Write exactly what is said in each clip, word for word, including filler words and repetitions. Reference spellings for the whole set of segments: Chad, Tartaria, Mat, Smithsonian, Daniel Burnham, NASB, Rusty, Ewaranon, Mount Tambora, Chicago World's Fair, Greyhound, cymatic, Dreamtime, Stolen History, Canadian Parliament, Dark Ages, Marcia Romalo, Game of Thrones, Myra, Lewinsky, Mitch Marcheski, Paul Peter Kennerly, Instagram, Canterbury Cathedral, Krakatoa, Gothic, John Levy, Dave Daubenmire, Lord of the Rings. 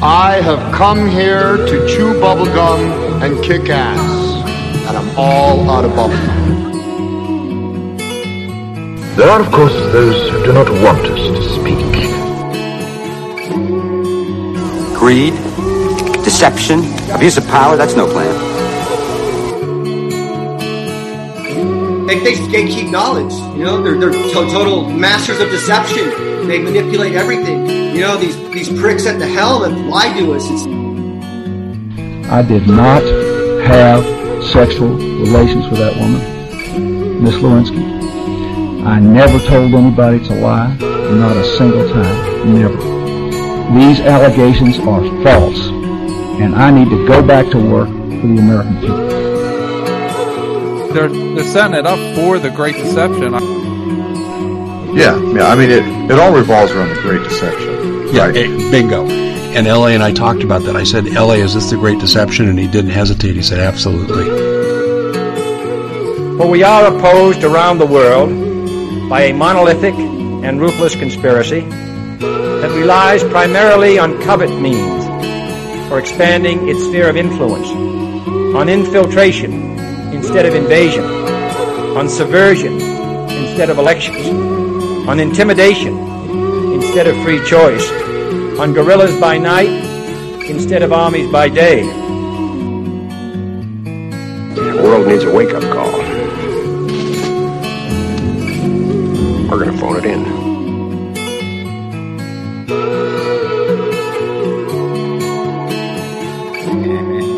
I have come here to chew bubblegum and kick ass, and I'm all out of bubblegum. There are, of course, those who do not want us to speak. Greed, deception, abuse of power, that's no plan. They, they, they keep knowledge, you know, they're, they're to- total masters of deception. They manipulate everything. You know, these, these pricks at the helm have lied to us. It's... I did not have sexual relations with that woman, Miss Lewinsky. I never told anybody to lie, not a single time, never. These allegations are false, and I need to go back to work for the American people. They're, they're setting it up for the Great Deception. Yeah, yeah. I mean, it, it all revolves around the Great Deception. Yeah, right? it, bingo. And L A and I talked about that. I said, L A, is this the Great Deception? And he didn't hesitate. He said, absolutely. Well, we are opposed around the world by a monolithic and ruthless conspiracy that relies primarily on covert means for expanding its sphere of influence, on infiltration instead of invasion, on subversion instead of elections, on intimidation instead of free choice, on guerrillas by night instead of armies by day. The world needs a wake-up call. We're going to phone it in.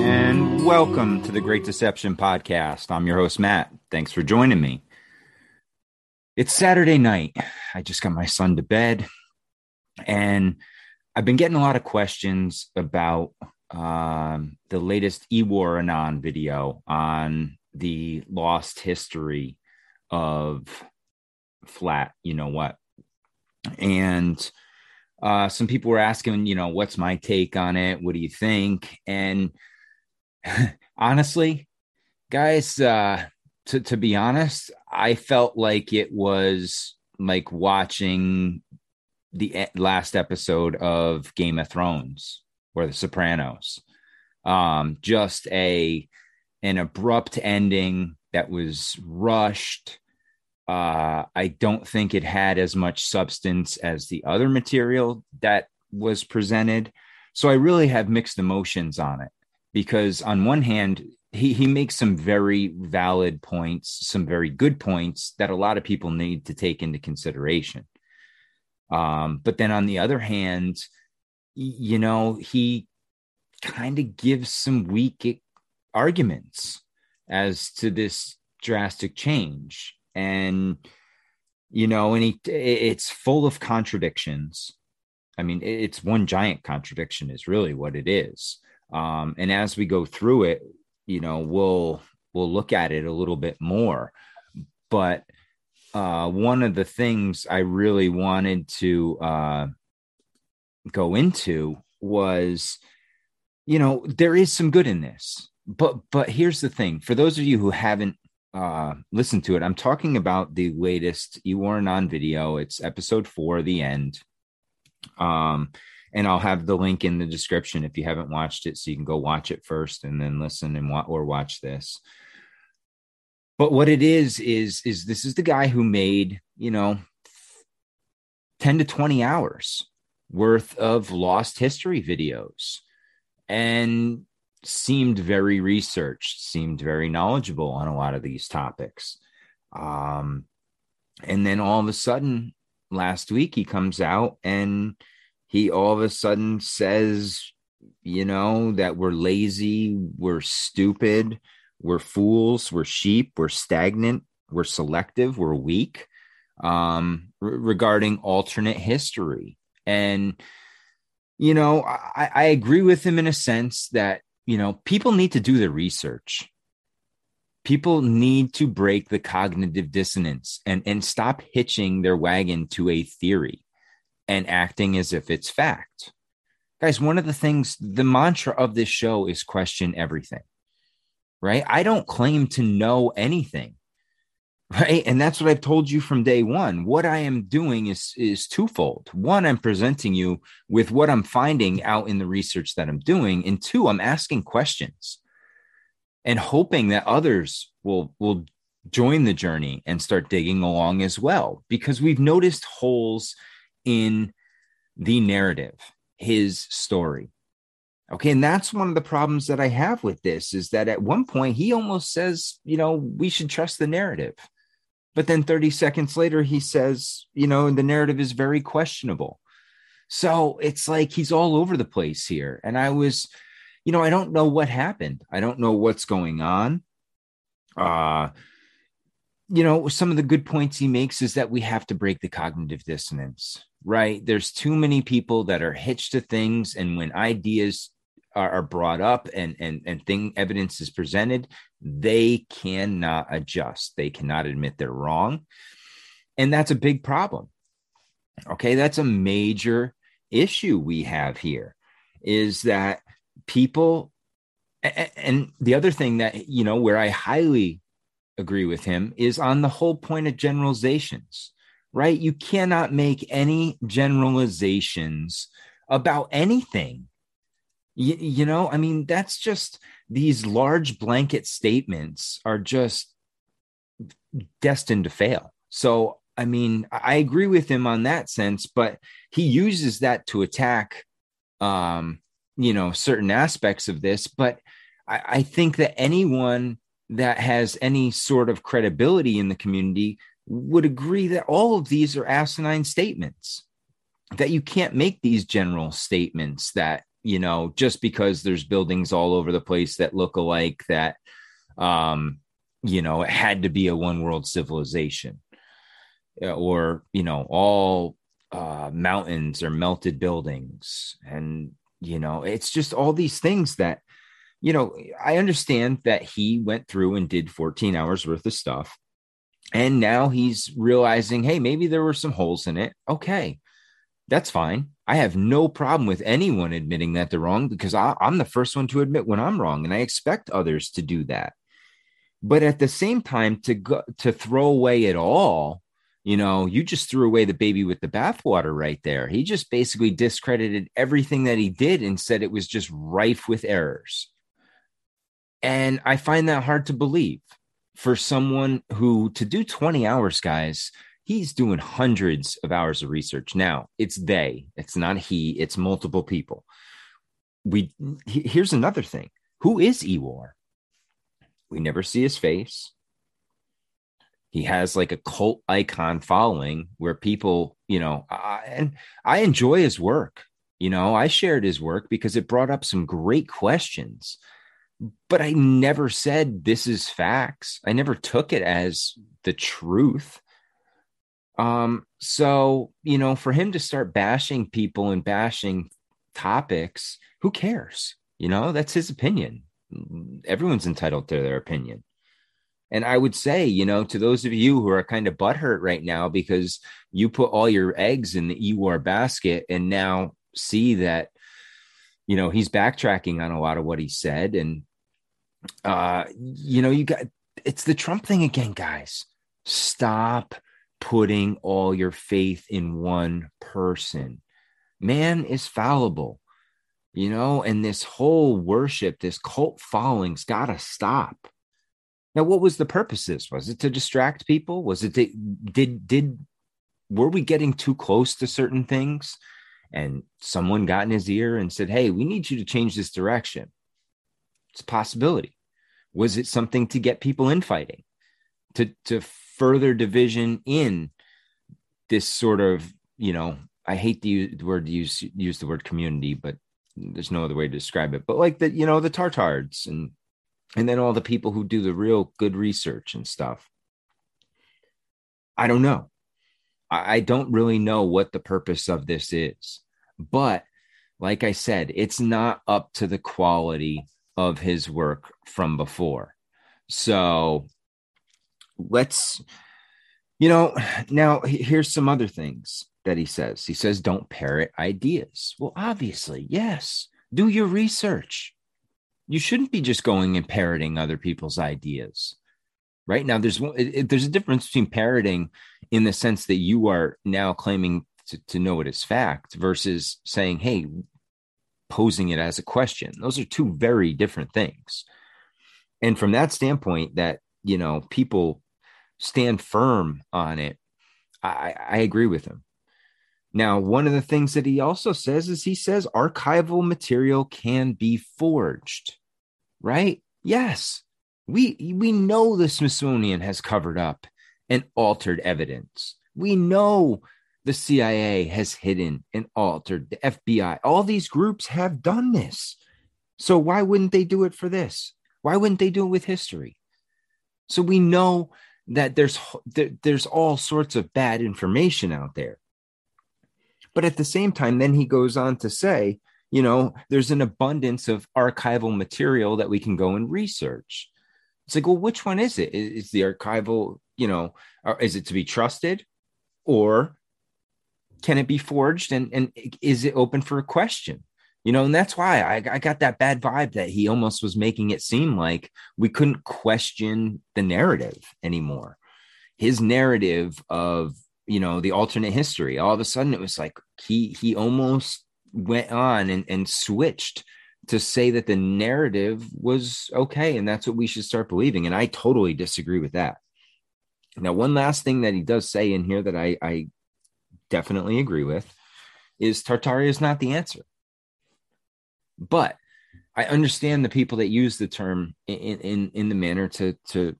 And welcome to the Great Deception Podcast. I'm your host, Matt. Thanks for joining me. It's Saturday night. I just got my son to bed, and I've been getting a lot of questions about um, the latest Ewaranon video on the lost history of flat, you know what? And uh, some people were asking, you know, what's my take on it? What do you think? And honestly, guys, uh, To, to be honest, I felt like it was like watching the last episode of Game of Thrones or The Sopranos. Um, just a an abrupt ending that was rushed. Uh, I don't think it had as much substance as the other material that was presented. So I really have mixed emotions on it, because on one hand, He he makes some very valid points, some very good points that a lot of people need to take into consideration. Um, but then on the other hand, you know, he kind of gives some weak arguments as to this drastic change. And, you know, and he, it's full of contradictions. I mean, it's one giant contradiction is really what it is. Um, and as we go through it, you know, we'll we'll look at it a little bit more. But uh, one of the things I really wanted to uh, go into was, you know, there is some good in this. But but here's the thing. For those of you who haven't uh, listened to it, I'm talking about the latest Ewaranon video. It's episode four, the end. Um And I'll have the link in the description if you haven't watched it, so you can go watch it first and then listen and wa- or watch this. But what it is, is, is this is the guy who made, you know, ten to twenty hours worth of lost history videos and seemed very researched, seemed very knowledgeable on a lot of these topics. Um, and then all of a sudden, last week, he comes out and he all of a sudden says, you know, that we're lazy, we're stupid, we're fools, we're sheep, we're stagnant, we're selective, we're weak, um, re- regarding alternate history. And, you know, I, I agree with him in a sense that, you know, people need to do their research. People need to break the cognitive dissonance and, and stop hitching their wagon to a theory and acting as if it's fact. Guys, one of the things, the mantra of this show is question everything, right? I don't claim to know anything. Right. And that's what I've told you from day one. What I am doing is is twofold. One, I'm presenting you with what I'm finding out in the research that I'm doing. And two, I'm asking questions and hoping that others will will join the journey and start digging along as well, because we've noticed holes in the narrative, his story. Okay, and that's one of the problems that I have with this, is that at one point he almost says, you know, we should trust the narrative. But then thirty seconds later, he says, you know, and the narrative is very questionable. So it's like he's all over the place here. And I was, you know, I don't know what happened. I don't know what's going on. Uh, you know, some of the good points he makes is that we have to break the cognitive dissonance, right? There's too many people that are hitched to things. And when ideas are, are brought up and, and, and thing evidence is presented, they cannot adjust. They cannot admit they're wrong. And that's a big problem. Okay. That's a major issue we have here, is that people, and the other thing that, you know, where I highly agree with him is on the whole point of generalizations, right? You cannot make any generalizations about anything. You, you know, I mean, that's just, these large blanket statements are just destined to fail. So, I mean, I agree with him on that sense, but he uses that to attack, um, you know, certain aspects of this. But I, I think that anyone that has any sort of credibility in the community would agree that all of these are asinine statements, that you can't make these general statements that, you know, just because there's buildings all over the place that look alike, that, um, you know, it had to be a one world civilization, or, you know, all uh, mountains are melted buildings. And, you know, it's just all these things that, you know, I understand that he went through and did fourteen hours worth of stuff. And now he's realizing, hey, maybe there were some holes in it. Okay, that's fine. I have no problem with anyone admitting that they're wrong, because I, I'm the first one to admit when I'm wrong, and I expect others to do that. But at the same time, to go, to throw away it all, you know, you just threw away the baby with the bathwater right there. He just basically discredited everything that he did and said it was just rife with errors. And I find that hard to believe. For someone who, to do twenty hours, guys, he's doing hundreds of hours of research. Now, it's they, it's not he, it's multiple people. We here's another thing. Who is Ewar? We never see his face. He has like a cult icon following where people, you know, I, and I enjoy his work. You know, I shared his work because it brought up some great questions. But I never said this is facts. I never took it as the truth. Um, so, you know, for him to start bashing people and bashing topics, who cares? You know, that's his opinion. Everyone's entitled to their opinion. And I would say, you know, to those of you who are kind of butthurt right now because you put all your eggs in the Ewar basket and now see that, you know, he's backtracking on a lot of what he said. And, uh, you know, you got, it's the Trump thing again, guys. Stop putting all your faith in one person. Man is fallible, you know, and this whole worship, this cult following's got to stop. Now, what was the purpose of this? Was it to distract people? Was it, to, did, did, were we getting too close to certain things? And someone got in his ear and said, hey, we need you to change this direction. It's a possibility. Was it something to get people infighting, to, to further division in this sort of, you know, I hate the word use, use the word community, but there's no other way to describe it. But like the, you know, the Tartars and, and then all the people who do the real good research and stuff. I don't know. I don't really know what the purpose of this is, but like I said, it's not up to the quality of his work from before. So let's, you know, now here's some other things that he says. He says, don't parrot ideas. Well, obviously, yes. Do your research. You shouldn't be just going and parroting other people's ideas. right? Now, there's it, it, there's a difference between parroting in the sense that you are now claiming to, to know it as fact versus saying, hey, posing it as a question. Those are two very different things. And from that standpoint, that, you know, people stand firm on it, I, I agree with him. Now, one of the things that he also says is he says archival material can be forged, right? Yes. We, we know the Smithsonian has covered up and altered evidence. We know the C I A has hidden and altered, the F B I. All these groups have done this. So why wouldn't they do it for this? Why wouldn't they do it with history? So we know that there's there, there's all sorts of bad information out there. But at the same time, then he goes on to say, you know, there's an abundance of archival material that we can go and research. It's like, well, which one is it? Is, is the archival, you know, is it to be trusted, or can it be forged? And, and is it open for a question? You know, and that's why I, I got that bad vibe that he almost was making it seem like we couldn't question the narrative anymore. His narrative of, you know, the alternate history, all of a sudden it was like he he almost went on and, and switched to say that the narrative was okay, and that's what we should start believing. And I totally disagree with that. Now, one last thing that he does say in here that I, I definitely agree with is Tartaria is not the answer. But I understand the people that use the term in, in, in the manner to, to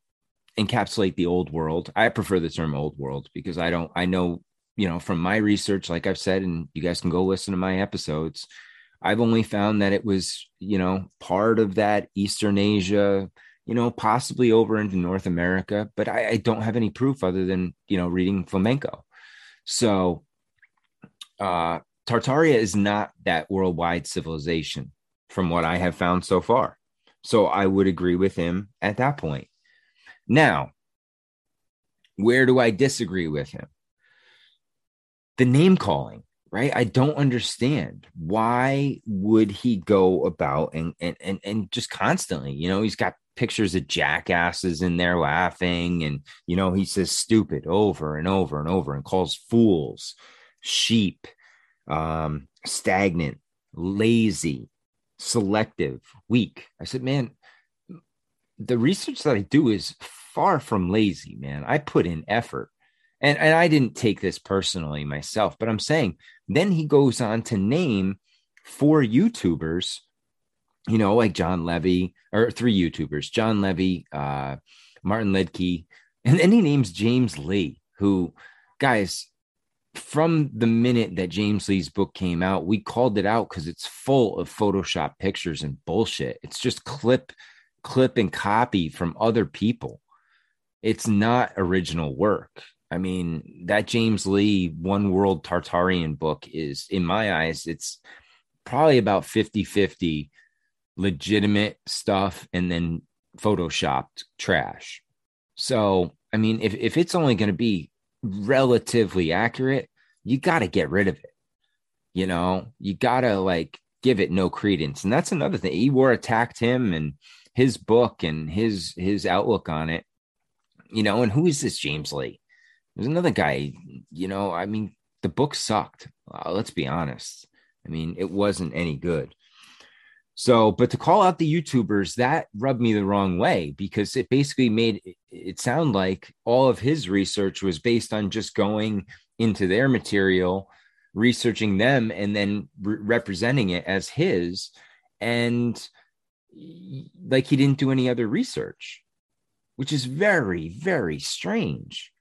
encapsulate the old world. I prefer the term old world because I don't, I know, you know, from my research, like I've said, and you guys can go listen to my episodes, I've only found that it was, you know, part of that Eastern Asia, you know, possibly over into North America, but I, I don't have any proof other than, you know, reading flamenco. So, uh, Tartaria is not that worldwide civilization from what I have found so far. So I would agree with him at that point. Now, where do I disagree with him? The name calling, right? I don't understand. Why would he go about and, and, and, and just constantly, you know, he's got pictures of jackasses in there laughing. And, you know, he says stupid over and over and over and calls fools, sheep, um stagnant, lazy, selective, weak. I said, man, the research that I do is far from lazy, man. I put in effort, and and I didn't take this personally myself, but I'm saying then he goes on to name four YouTubers, you know, like John Levy, or three YouTubers, John Levy, uh Martin Liedtke, and then he names James Lee, who, guys, from the minute that James Lee's book came out, we called it out because it's full of Photoshop pictures and bullshit. It's just clip, clip and copy from other people. It's not original work. I mean, that James Lee One World Tartarian book is, in my eyes, it's probably about fifty-fifty legitimate stuff and then Photoshopped trash. So, I mean, if, if it's only going to be relatively accurate, you got to get rid of it. You know, you got to like give it no credence. And that's another thing. Ewar attacked him and his book and his his outlook on it, you know. And who is this James Lee? There's another guy, you know, I mean, the book sucked. Uh, let's be honest. I mean, it wasn't any good. So, but to call out the YouTubers, that rubbed me the wrong way, because it basically made it sound like all of his research was based on just going into their material, researching them, and then re- representing it as his, and like he didn't do any other research, which is very, very strange.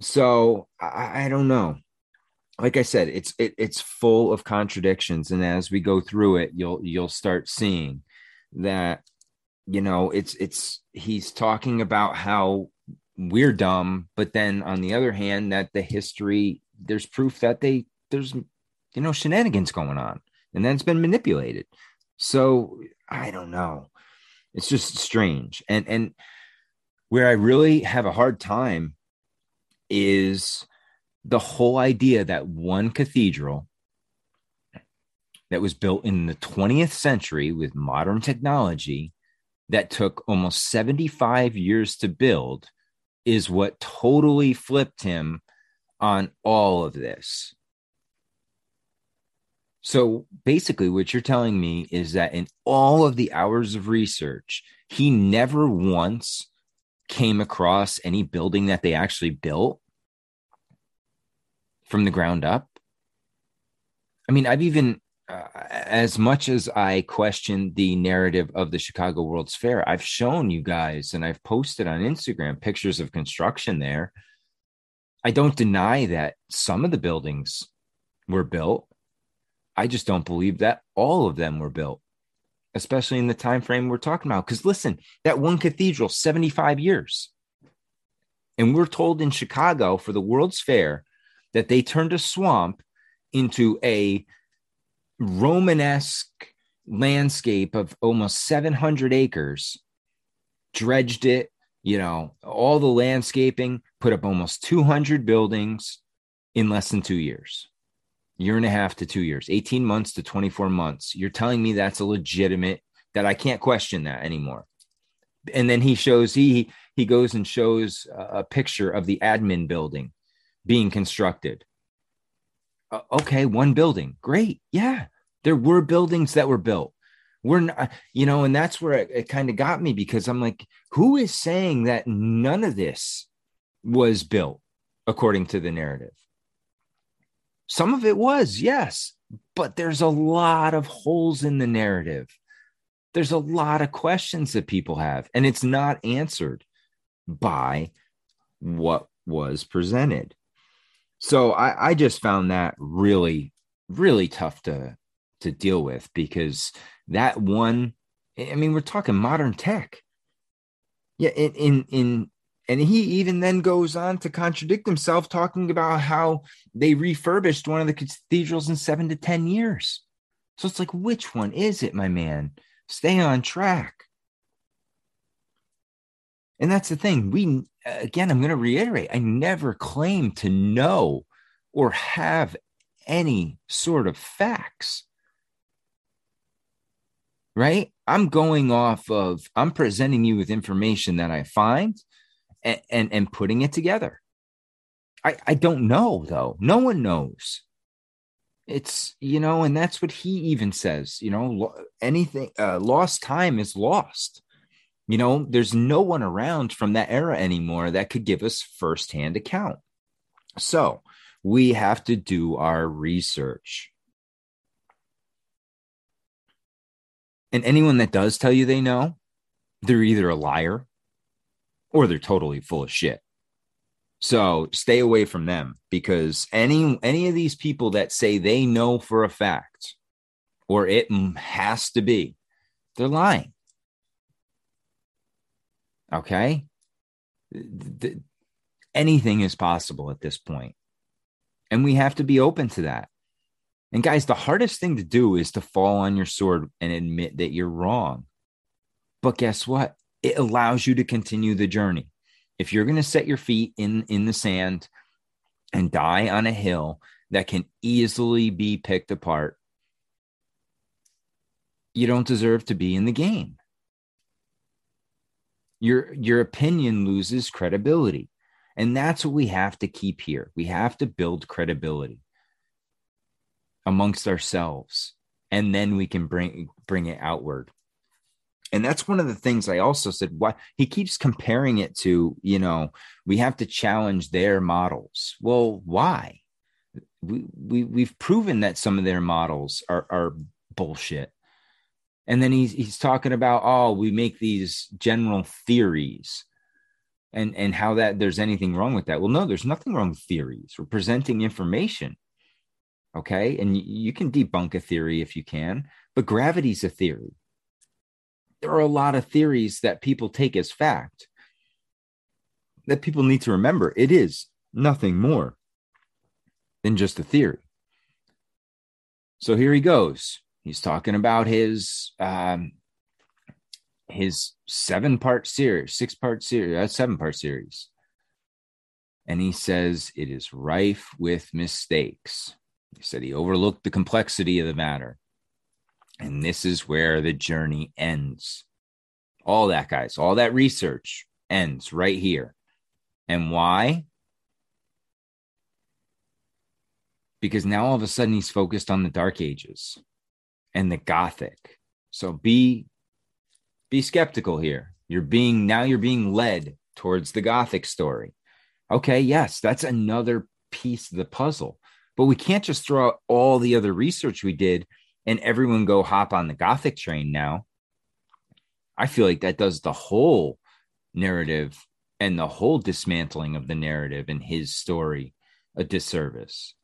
So I, I don't know. Like I said, it's it, it's full of contradictions, and as we go through it, you'll you'll start seeing that, you know, it's it's he's talking about how we're dumb, but then on the other hand, that the history, there's proof that they there's you know shenanigans going on, and that's been manipulated. So I don't know, it's just strange, and and where I really have a hard time is the whole idea that one cathedral that was built in the twentieth century with modern technology that took almost seventy-five years to build is what totally flipped him on all of this. So basically what you're telling me is that in all of the hours of research, he never once came across any building that they actually built from the ground up. I mean, I've even, uh, as much as I question the narrative of the Chicago World's Fair, I've shown you guys and I've posted on Instagram pictures of construction there. I don't deny that some of the buildings were built. I just don't believe that all of them were built, especially in the time frame we're talking about. Because listen, that one cathedral, seventy-five years. And we're told in Chicago for the World's Fair that they turned a swamp into a Romanesque landscape of almost seven hundred acres, dredged it, you know, all the landscaping, put up almost two hundred buildings in less than two years. Year and a half to two years, eighteen months to twenty-four months. You're telling me that's a legitimate, that I can't question that anymore. And then he shows, he, he goes and shows a picture of the admin building being constructed. Uh, okay. One building. Great. Yeah. There were buildings that were built. We're not, you know, and that's where it, it kind of got me, because I'm like, who is saying that none of this was built according to the narrative? Some of it was, yes, but there's a lot of holes in the narrative. There's a lot of questions that people have, and it's not answered by what was presented. So I, I just found that really, really tough to, to deal with, because that one, I mean, we're talking modern tech. Yeah, in, in, in And he even then goes on to contradict himself, talking about how they refurbished one of the cathedrals in seven to ten years. So it's like, which one is it, my man? Stay on track. And that's the thing. We, again, I'm going to reiterate, I never claim to know or have any sort of facts. Right? I'm going off of, I'm presenting you with information that I find. And, and and putting it together. I, I don't know, though. No one knows. It's, you know, and that's what he even says, you know, lo- anything, uh, lost time is lost. You know, there's no one around from that era anymore that could give us firsthand account. So we have to do our research. And anyone that does tell you they know, they're either a liar or they're totally full of shit. So stay away from them, because any any of these people that say they know for a fact, or it has to be, they're lying. Okay? The, anything is possible at this point. And we have to be open to that. And guys, the hardest thing to do is to fall on your sword and admit that you're wrong. But guess what? It allows you to continue the journey. If you're going to set your feet in, in the sand and die on a hill that can easily be picked apart, you don't deserve to be in the game. Your, your opinion loses credibility. And that's what we have to keep here. We have to build credibility amongst ourselves, and then we can bring, bring it outward. And that's one of the things I also said, why he keeps comparing it to, you know, we have to challenge their models. Well, why? We, we, we've proven that some of their models are, are bullshit. And then he's, he's talking about, oh, we make these general theories and, and how that there's anything wrong with that. Well, no, there's nothing wrong with theories. We're presenting information. Okay. And you can debunk a theory if you can, but gravity's a theory. There are a lot of theories that people take as fact that people need to remember. It is nothing more than just a theory. So here he goes. He's talking about his, um, his seven part series, six part series, uh, seven part series. And he says, it is rife with mistakes. He said he overlooked the complexity of the matter. And this is where the journey ends. All that, guys, all that research ends right here. And why? Because now all of a sudden he's focused on the Dark Ages and the Gothic. So be be skeptical here. You're being now you're being led towards the Gothic story. Okay, yes, that's another piece of the puzzle. But we can't just throw out all the other research we did and everyone go hop on the Gothic train now. I feel like that does the whole narrative and the whole dismantling of the narrative and his story a disservice.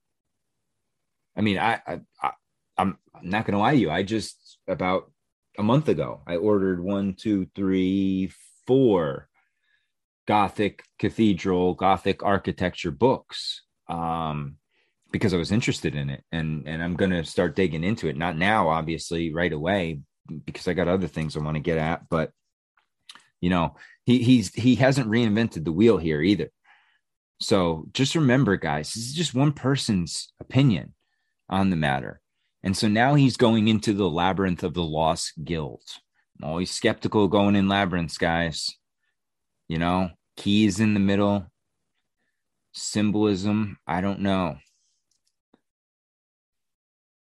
I mean, I, I, I I'm not going to lie to you. I just, about a month ago, I ordered one, two, three, four Gothic cathedral, Gothic architecture books um, because I was interested in it. And, and I'm going to start digging into it. Not now, obviously, right away, because I got other things I want to get at. But, you know, he he's he hasn't reinvented the wheel here either. So just remember, guys, this is just one person's opinion on the matter. And so now he's going into the labyrinth of the lost guild. I'm always skeptical going in labyrinths, guys. You know, keys in the middle, symbolism, I don't know.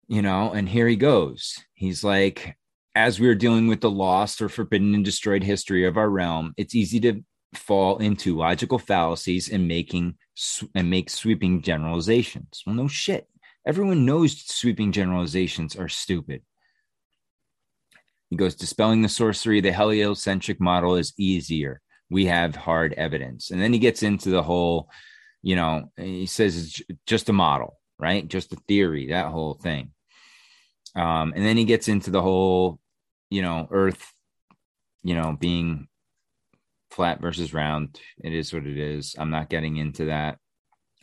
You know, and here he goes. He's like, as we are dealing with the lost or forbidden and destroyed history of our realm, it's easy to fall into logical fallacies and making and make sweeping generalizations. Well, no shit. Everyone knows sweeping generalizations are stupid. He goes, dispelling the sorcery, the heliocentric model is easier. We have hard evidence. And then he gets into the whole, you know, he says it's just a model, right? Just a theory, that whole thing. Um, and then he gets into the whole, you know, Earth, you know, being flat versus round. It is what it is. I'm not getting into that.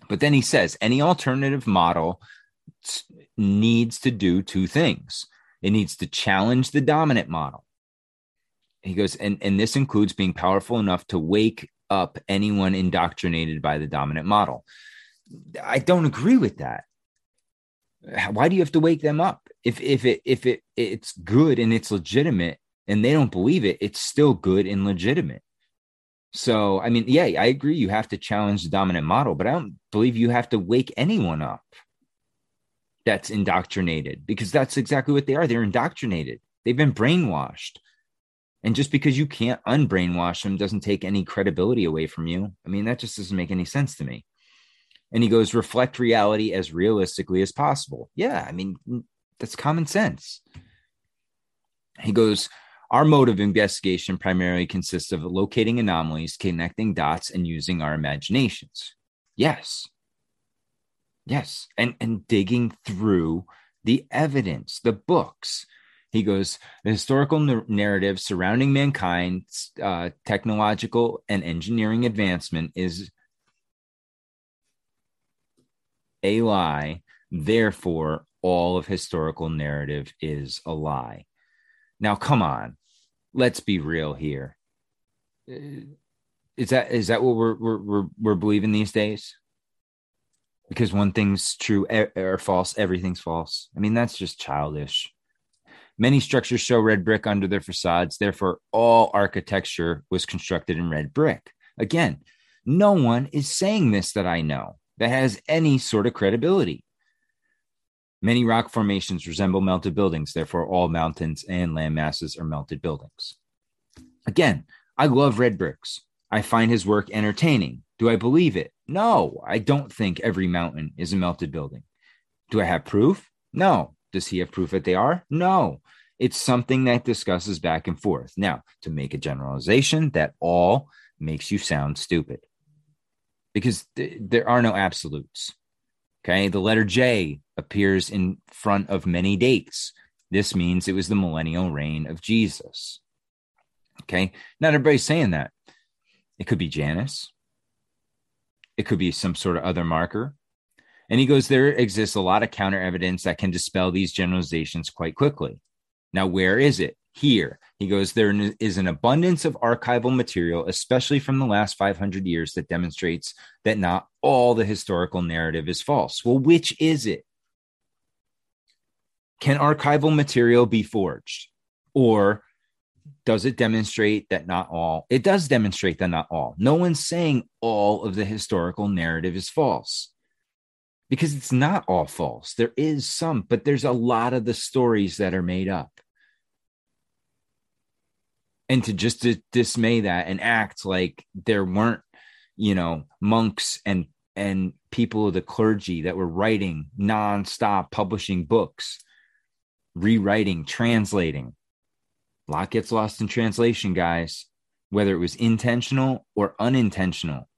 But then he says any alternative model needs to do two things. It needs to challenge the dominant model. He goes, and, and this includes being powerful enough to wake up anyone indoctrinated by the dominant model. I don't agree with that. Why do you have to wake them up? If if it if it it's good and it's legitimate and they don't believe it, it's still good and legitimate. So, I mean, yeah, I agree. You have to challenge the dominant model, but I don't believe you have to wake anyone up that's indoctrinated, because that's exactly what they are. They're indoctrinated. They've been brainwashed. And just because you can't unbrainwash them doesn't take any credibility away from you. I mean, that just doesn't make any sense to me. And he goes, reflect reality as realistically as possible. Yeah, I mean, that's common sense. He goes, our mode of investigation primarily consists of locating anomalies, connecting dots, and using our imaginations. Yes. Yes. And, and digging through the evidence, the books. He goes, the historical nar- narrative surrounding mankind's uh, technological and engineering advancement is a lie. Therefore, all of historical narrative is a lie. Now, come on. Let's be real here. Is that is that what we're we're we're, we're believing these days? Because one thing's true or, or false, everything's false. I mean, that's just childish. Many structures show red brick under their facades. Therefore, all architecture was constructed in red brick. Again, no one is saying this that I know that has any sort of credibility. Many rock formations resemble melted buildings. Therefore, all mountains and land masses are melted buildings. Again, I love red bricks. I find his work entertaining. Do I believe it? No, I don't think every mountain is a melted building. Do I have proof? No. Does he have proof that they are? No. It's something that discusses back and forth. Now, to make a generalization, that all makes you sound stupid because th- there are no absolutes. Okay, the letter J appears in front of many dates. This means it was the millennial reign of Jesus. Okay, not everybody's saying that. It could be Janus. It could be some sort of other marker. And he goes, there exists a lot of counter evidence that can dispel these generalizations quite quickly. Now, where is it? Here. He goes, there is an abundance of archival material, especially from the last five hundred years, that demonstrates that not all the historical narrative is false. Well, which is it? Can archival material be forged? Or does it demonstrate that not all? It does demonstrate that not all. No one's saying all of the historical narrative is false, because it's not all false. There is some, but there's a lot of the stories that are made up. And to just to dismay that and act like there weren't, you know, monks and and people of the clergy that were writing nonstop, publishing books, rewriting, translating. A lot gets lost in translation, guys. Whether it was intentional or unintentional,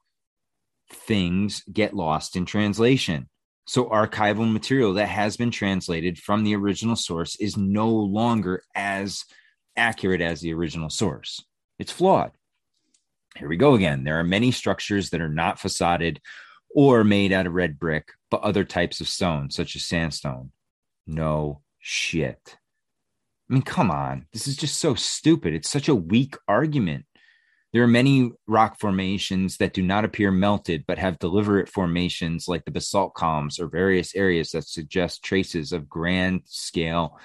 things get lost in translation. So archival material that has been translated from the original source is no longer as accurate as the original source. It's flawed. Here we go again. There are many structures that are not facaded or made out of red brick, but other types of stone, such as sandstone. No shit. I mean, come on. This is just so stupid. It's such a weak argument. There are many rock formations that do not appear melted, but have deliberate formations like the basalt columns or various areas that suggest traces of grand scale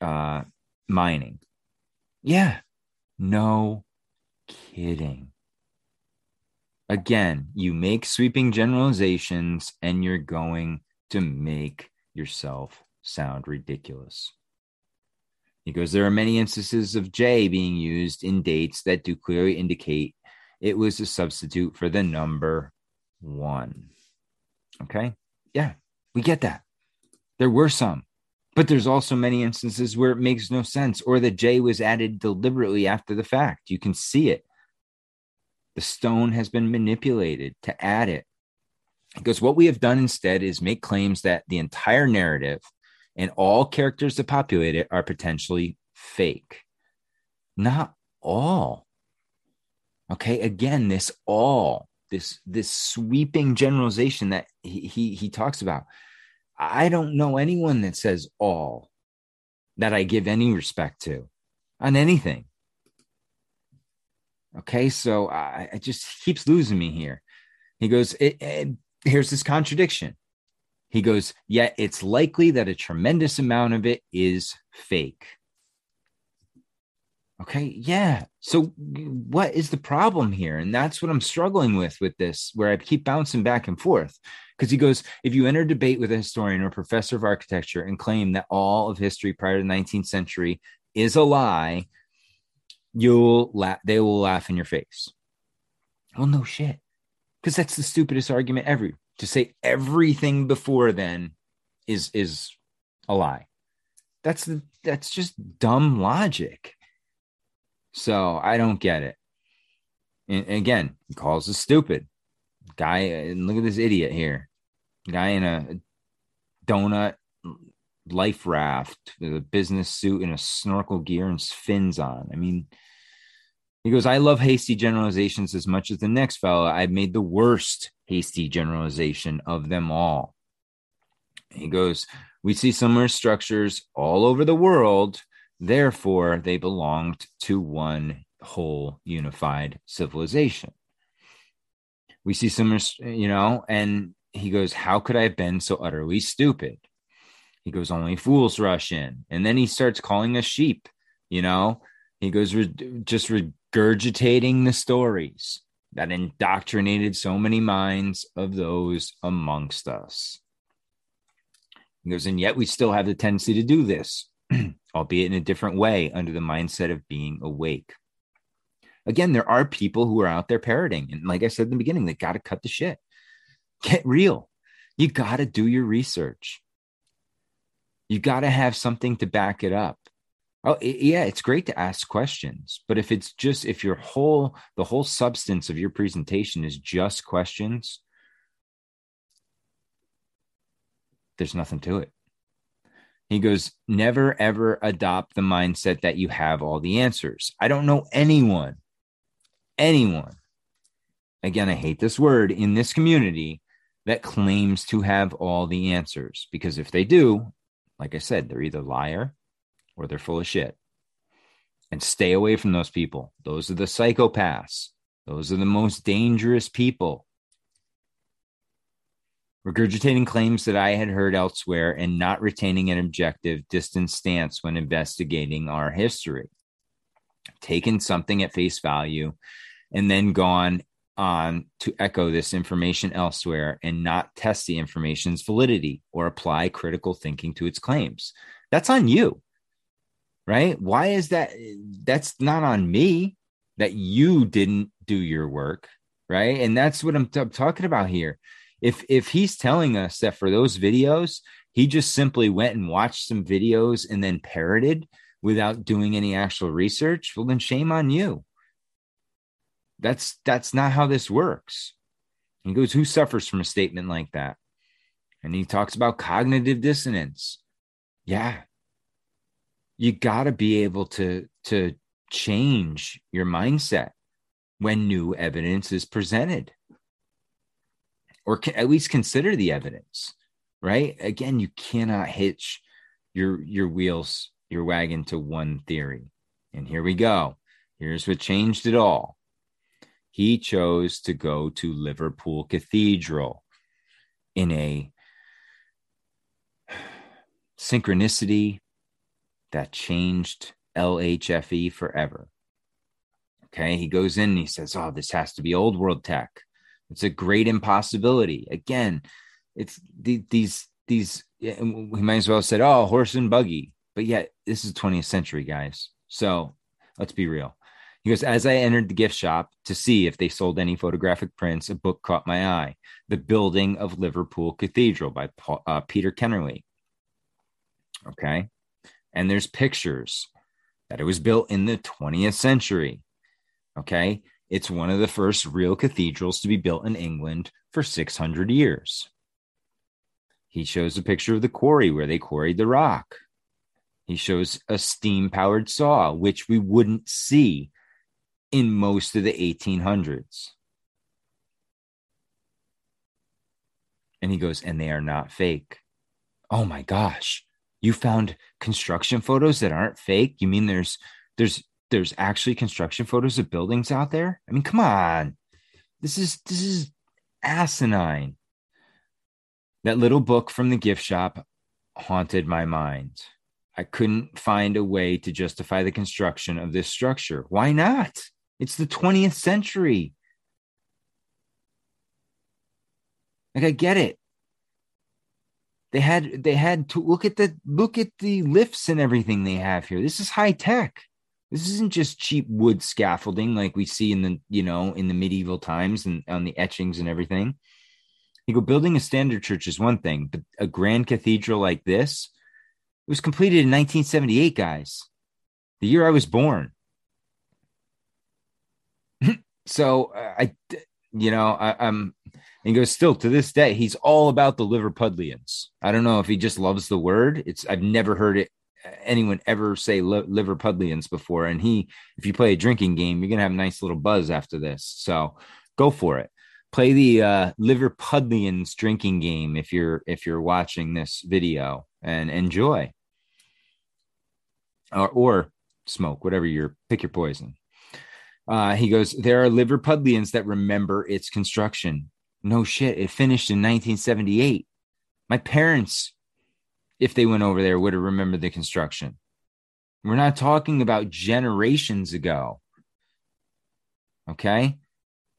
uh, mining. Yeah, no kidding. Again, you make sweeping generalizations and you're going to make yourself sound ridiculous. He goes, there are many instances of J being used in dates that do clearly indicate it was a substitute for the number one. Okay? Yeah, we get that. There were some, but there's also many instances where it makes no sense or the J was added deliberately after the fact. You can see it. The stone has been manipulated to add it. Because what we have done instead is make claims that the entire narrative and all characters that populate it are potentially fake. Not all. Okay, again, this all, this this sweeping generalization that he he, he talks about. I don't know anyone that says all that I give any respect to on anything. Okay, so I, I just keeps losing me here. He goes, it, it, here's this contradiction. He goes, yet it's likely that a tremendous amount of it is fake. Okay, yeah. So what is the problem here? And that's what I'm struggling with with this, where I keep bouncing back and forth. Because he goes, if you enter a debate with a historian or professor of architecture and claim that all of history prior to the nineteenth century is a lie, you'll la- they will laugh in your face. Well, no shit. Because that's the stupidest argument ever. To say everything before then is is a lie. That's the, that's just dumb logic. So I don't get it. And again, he calls us stupid. Guy, and look at this idiot here. Guy in a donut life raft with a business suit and a snorkel gear and fins on. I mean, he goes, I love hasty generalizations as much as the next fella. I've made the worst hasty generalization of them all. He goes, we see similar structures all over the world. Therefore, they belonged to one whole unified civilization. We see similar, you know, and he goes, how could I have been so utterly stupid? He goes, only fools rush in. And then he starts calling us sheep, you know. He goes, re- just re- regurgitating the stories that indoctrinated so many minds of those amongst us. He goes, and yet we still have the tendency to do this, albeit in a different way, under the mindset of being awake. Again, there are people who are out there parroting. And like I said in the beginning, they got to cut the shit. Get real. You got to do your research. You got to have something to back it up. Oh, yeah, it's great to ask questions, but if it's just, if your whole, the whole substance of your presentation is just questions, there's nothing to it. He goes, never, ever adopt the mindset that you have all the answers. I don't know anyone, anyone, again, I hate this word, in this community that claims to have all the answers, because if they do, like I said, they're either liar or they're full of shit. And stay away from those people. Those are the psychopaths. Those are the most dangerous people. Regurgitating claims that I had heard elsewhere and not retaining an objective, distant stance when investigating our history. taken something at face value and then gone on to echo this information elsewhere and not test the information's validity or apply critical thinking to its claims. That's on you, right? Why is that? That's not on me that you didn't do your work, right? And that's what I'm, t- I'm talking about here. If if he's telling us that for those videos, he just simply went and watched some videos and then parroted without doing any actual research, well, then shame on you. That's that's not how this works. He goes, who suffers from a statement like that? And he talks about cognitive dissonance. Yeah. You got to be able to, to change your mindset when new evidence is presented, or at least consider the evidence, right? Again, you cannot hitch your, your wheels, your wagon to one theory. And here we go. Here's what changed it all. He chose to go to Liverpool Cathedral in a synchronicity that changed L H F E forever. Okay, he goes in and he says, oh, this has to be old world tech. It's a great impossibility. Again, it's the, these, these, we might as well have said, oh, horse and buggy. But yet, this is twentieth century, guys. So let's be real. He goes, as I entered the gift shop to see if they sold any photographic prints, a book caught my eye, The Building of Liverpool Cathedral by Paul, uh, Peter Kennerly. Okay. And there's pictures that it was built in the twentieth century. Okay. It's one of the first real cathedrals to be built in England for six hundred years. He shows a picture of the quarry where they quarried the rock. He shows a steam-powered saw, which we wouldn't see in most of the eighteen hundreds. And he goes, and they are not fake. Oh my gosh, you found construction photos that aren't fake? You mean there's there's there's actually construction photos of buildings out there? I mean, come on. This is this is asinine. That little book from the gift shop haunted my mind. I couldn't find a way to justify the construction of this structure. Why not? It's the twentieth century. Like, I get it. They had they had to look at the look at the lifts and everything they have here. This is high tech. This isn't just cheap wood scaffolding like we see in the, you know, in the medieval times and on the etchings and everything. You go, building a standard church is one thing, but a grand cathedral like this, it was completed in nineteen seventy-eight, guys, the year I was born. So uh, I, you know, I, I'm, and goes, still to this day, he's all about the Liverpudlians. I don't know if he just loves the word. It's, I've never heard it, anyone ever say Liverpudlians before. And he, if you play a drinking game, you're going to have a nice little buzz after this. So go for it. Play the uh, Liverpudlians drinking game if you're, if you're watching this video. And enjoy, or, or smoke, whatever your, pick your poison. Uh, he goes, there are Liverpudlians that remember its construction. No shit, it finished in nineteen seventy-eight. My parents, if they went over there, would have remembered the construction. We're not talking about generations ago. Okay?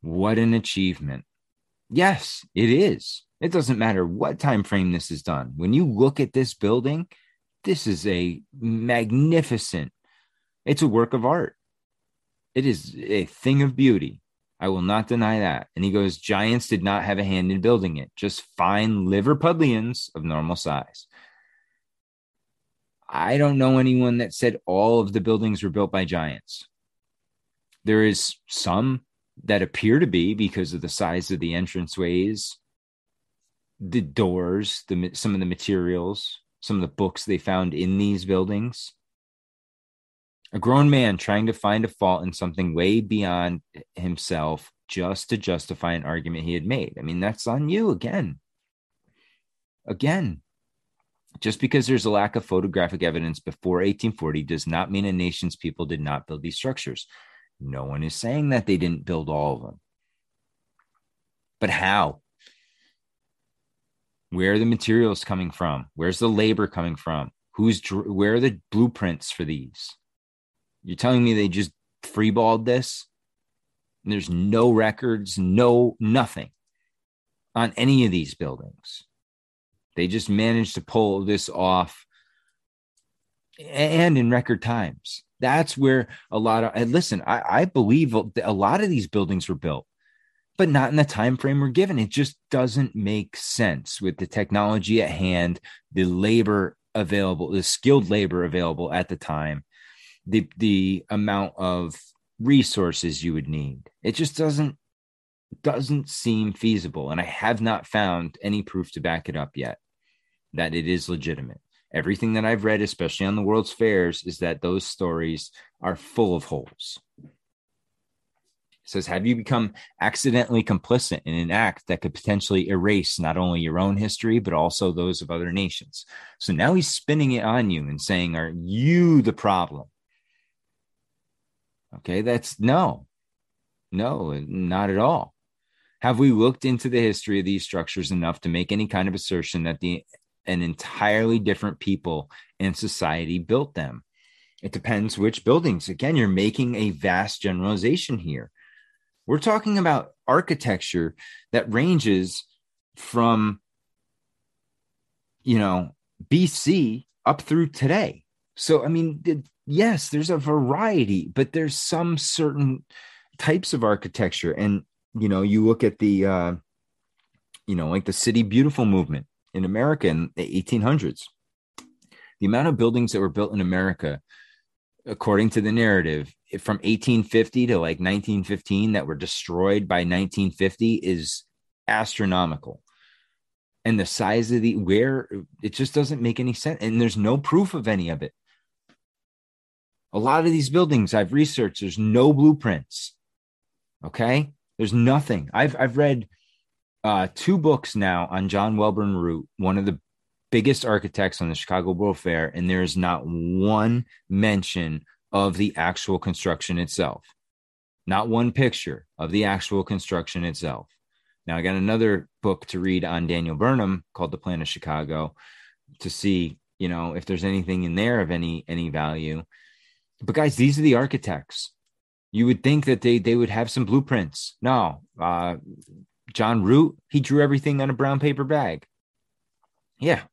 What an achievement. Yes, it is. It doesn't matter what time frame this is done. When you look at this building, this is a magnificent, it's a work of art. It is a thing of beauty. I will not deny that. And he goes, giants did not have a hand in building it. Just fine Liverpudlians of normal size. I don't know anyone that said all of the buildings were built by giants. There is some that appear to be because of the size of the entranceways, the doors, the some of the materials, some of the books they found in these buildings. A grown man trying to find a fault in something way beyond himself just to justify an argument he had made. I mean, that's on you again. Again, just because there's a lack of photographic evidence before eighteen forty does not mean a nation's people did not build these structures. No one is saying that they didn't build all of them. But how? Where are the materials coming from? Where's the labor coming from? Who's, where are the blueprints for these? You're telling me they just freeballed this. And there's no records, no nothing on any of these buildings. They just managed to pull this off, and in record times. That's where a lot of, and listen, I, I believe a lot of these buildings were built, but not in the time frame we're given. It just doesn't make sense with the technology at hand, the labor available, the skilled labor available at the time, the the amount of resources you would need. It just doesn't doesn't seem feasible. And I have not found any proof to back it up yet that it is legitimate. Everything that I've read, especially on the World's Fairs, is that those stories are full of holes. It says, have you become accidentally complicit in an act that could potentially erase not only your own history, but also those of other nations? So now he's spinning it on you and saying, are you the problem? Okay, that's no, no, not at all. Have we looked into the history of these structures enough to make any kind of assertion that the an entirely different people and society built them? It depends which buildings. Again, you're making a vast generalization here. We're talking about architecture that ranges from, you know, B C up through today. So, I mean, yes, there's a variety, but there's some certain types of architecture. And, you know, you look at the, uh, you know, like the City Beautiful movement in America in the eighteen hundreds. The amount of buildings that were built in America, according to the narrative, from eighteen fifty to like nineteen fifteen that were destroyed by nineteen fifty is astronomical. And the size of the, where it just doesn't make any sense. And there's no proof of any of it. A lot of these buildings I've researched, there's no blueprints. Okay. There's nothing. I've, I've read uh, two books now on John Welburn Root, one of the biggest architects on the Chicago World Fair, and there is not one mention of the actual construction itself. Not one picture of the actual construction itself. Now, I got another book to read on Daniel Burnham called The Plan of Chicago to see, you know, if there's anything in there of any any value. But guys, these are the architects. You would think that they they would have some blueprints. No, uh, John Root, he drew everything on a brown paper bag. Yeah.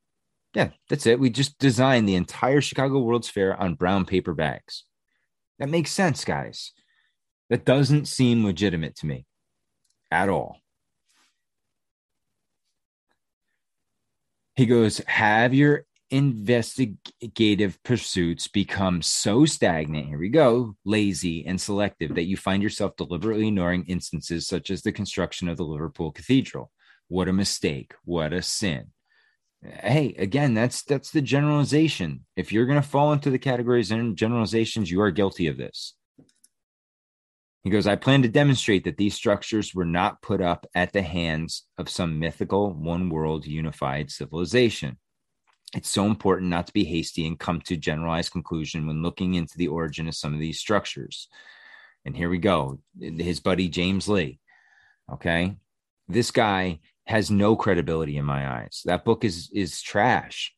Yeah, that's it. We just designed the entire Chicago World's Fair on brown paper bags. That makes sense, guys. That doesn't seem legitimate to me at all. He goes, have your investigative pursuits become so stagnant, here we go, lazy and selective that you find yourself deliberately ignoring instances such as the construction of the Liverpool Cathedral? What a mistake. What a sin. Hey, again, that's that's the generalization. If you're going to fall into the categories and generalizations, you are guilty of this. He goes, I plan to demonstrate that these structures were not put up at the hands of some mythical one-world unified civilization. It's so important not to be hasty and come to generalized conclusion when looking into the origin of some of these structures. And here we go. His buddy, James Lee. Okay. This guy has no credibility in my eyes. That book is is trash.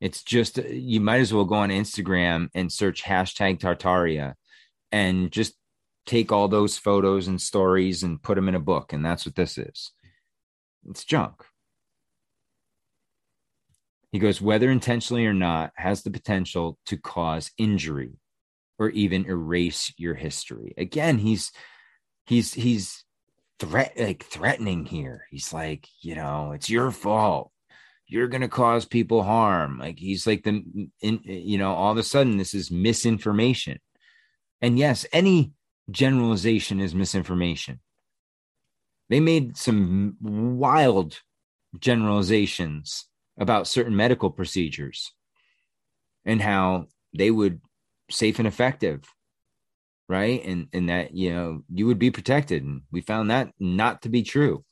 It's just, you might as well go on Instagram and search hashtag Tartaria and just take all those photos and stories and put them in a book. And that's what this is. It's junk. He goes, whether intentionally or not, has the potential to cause injury or even erase your history. Again, he's, he's, he's, Threat, like threatening here. He's like, you know, it's your fault. You're going to cause people harm. Like he's like the, in, you know, all of a sudden this is misinformation. And yes, any generalization is misinformation. They made some wild generalizations about certain medical procedures and how they would safe and effective. Right. And, and that, you know, you would be protected. And we found that not to be true.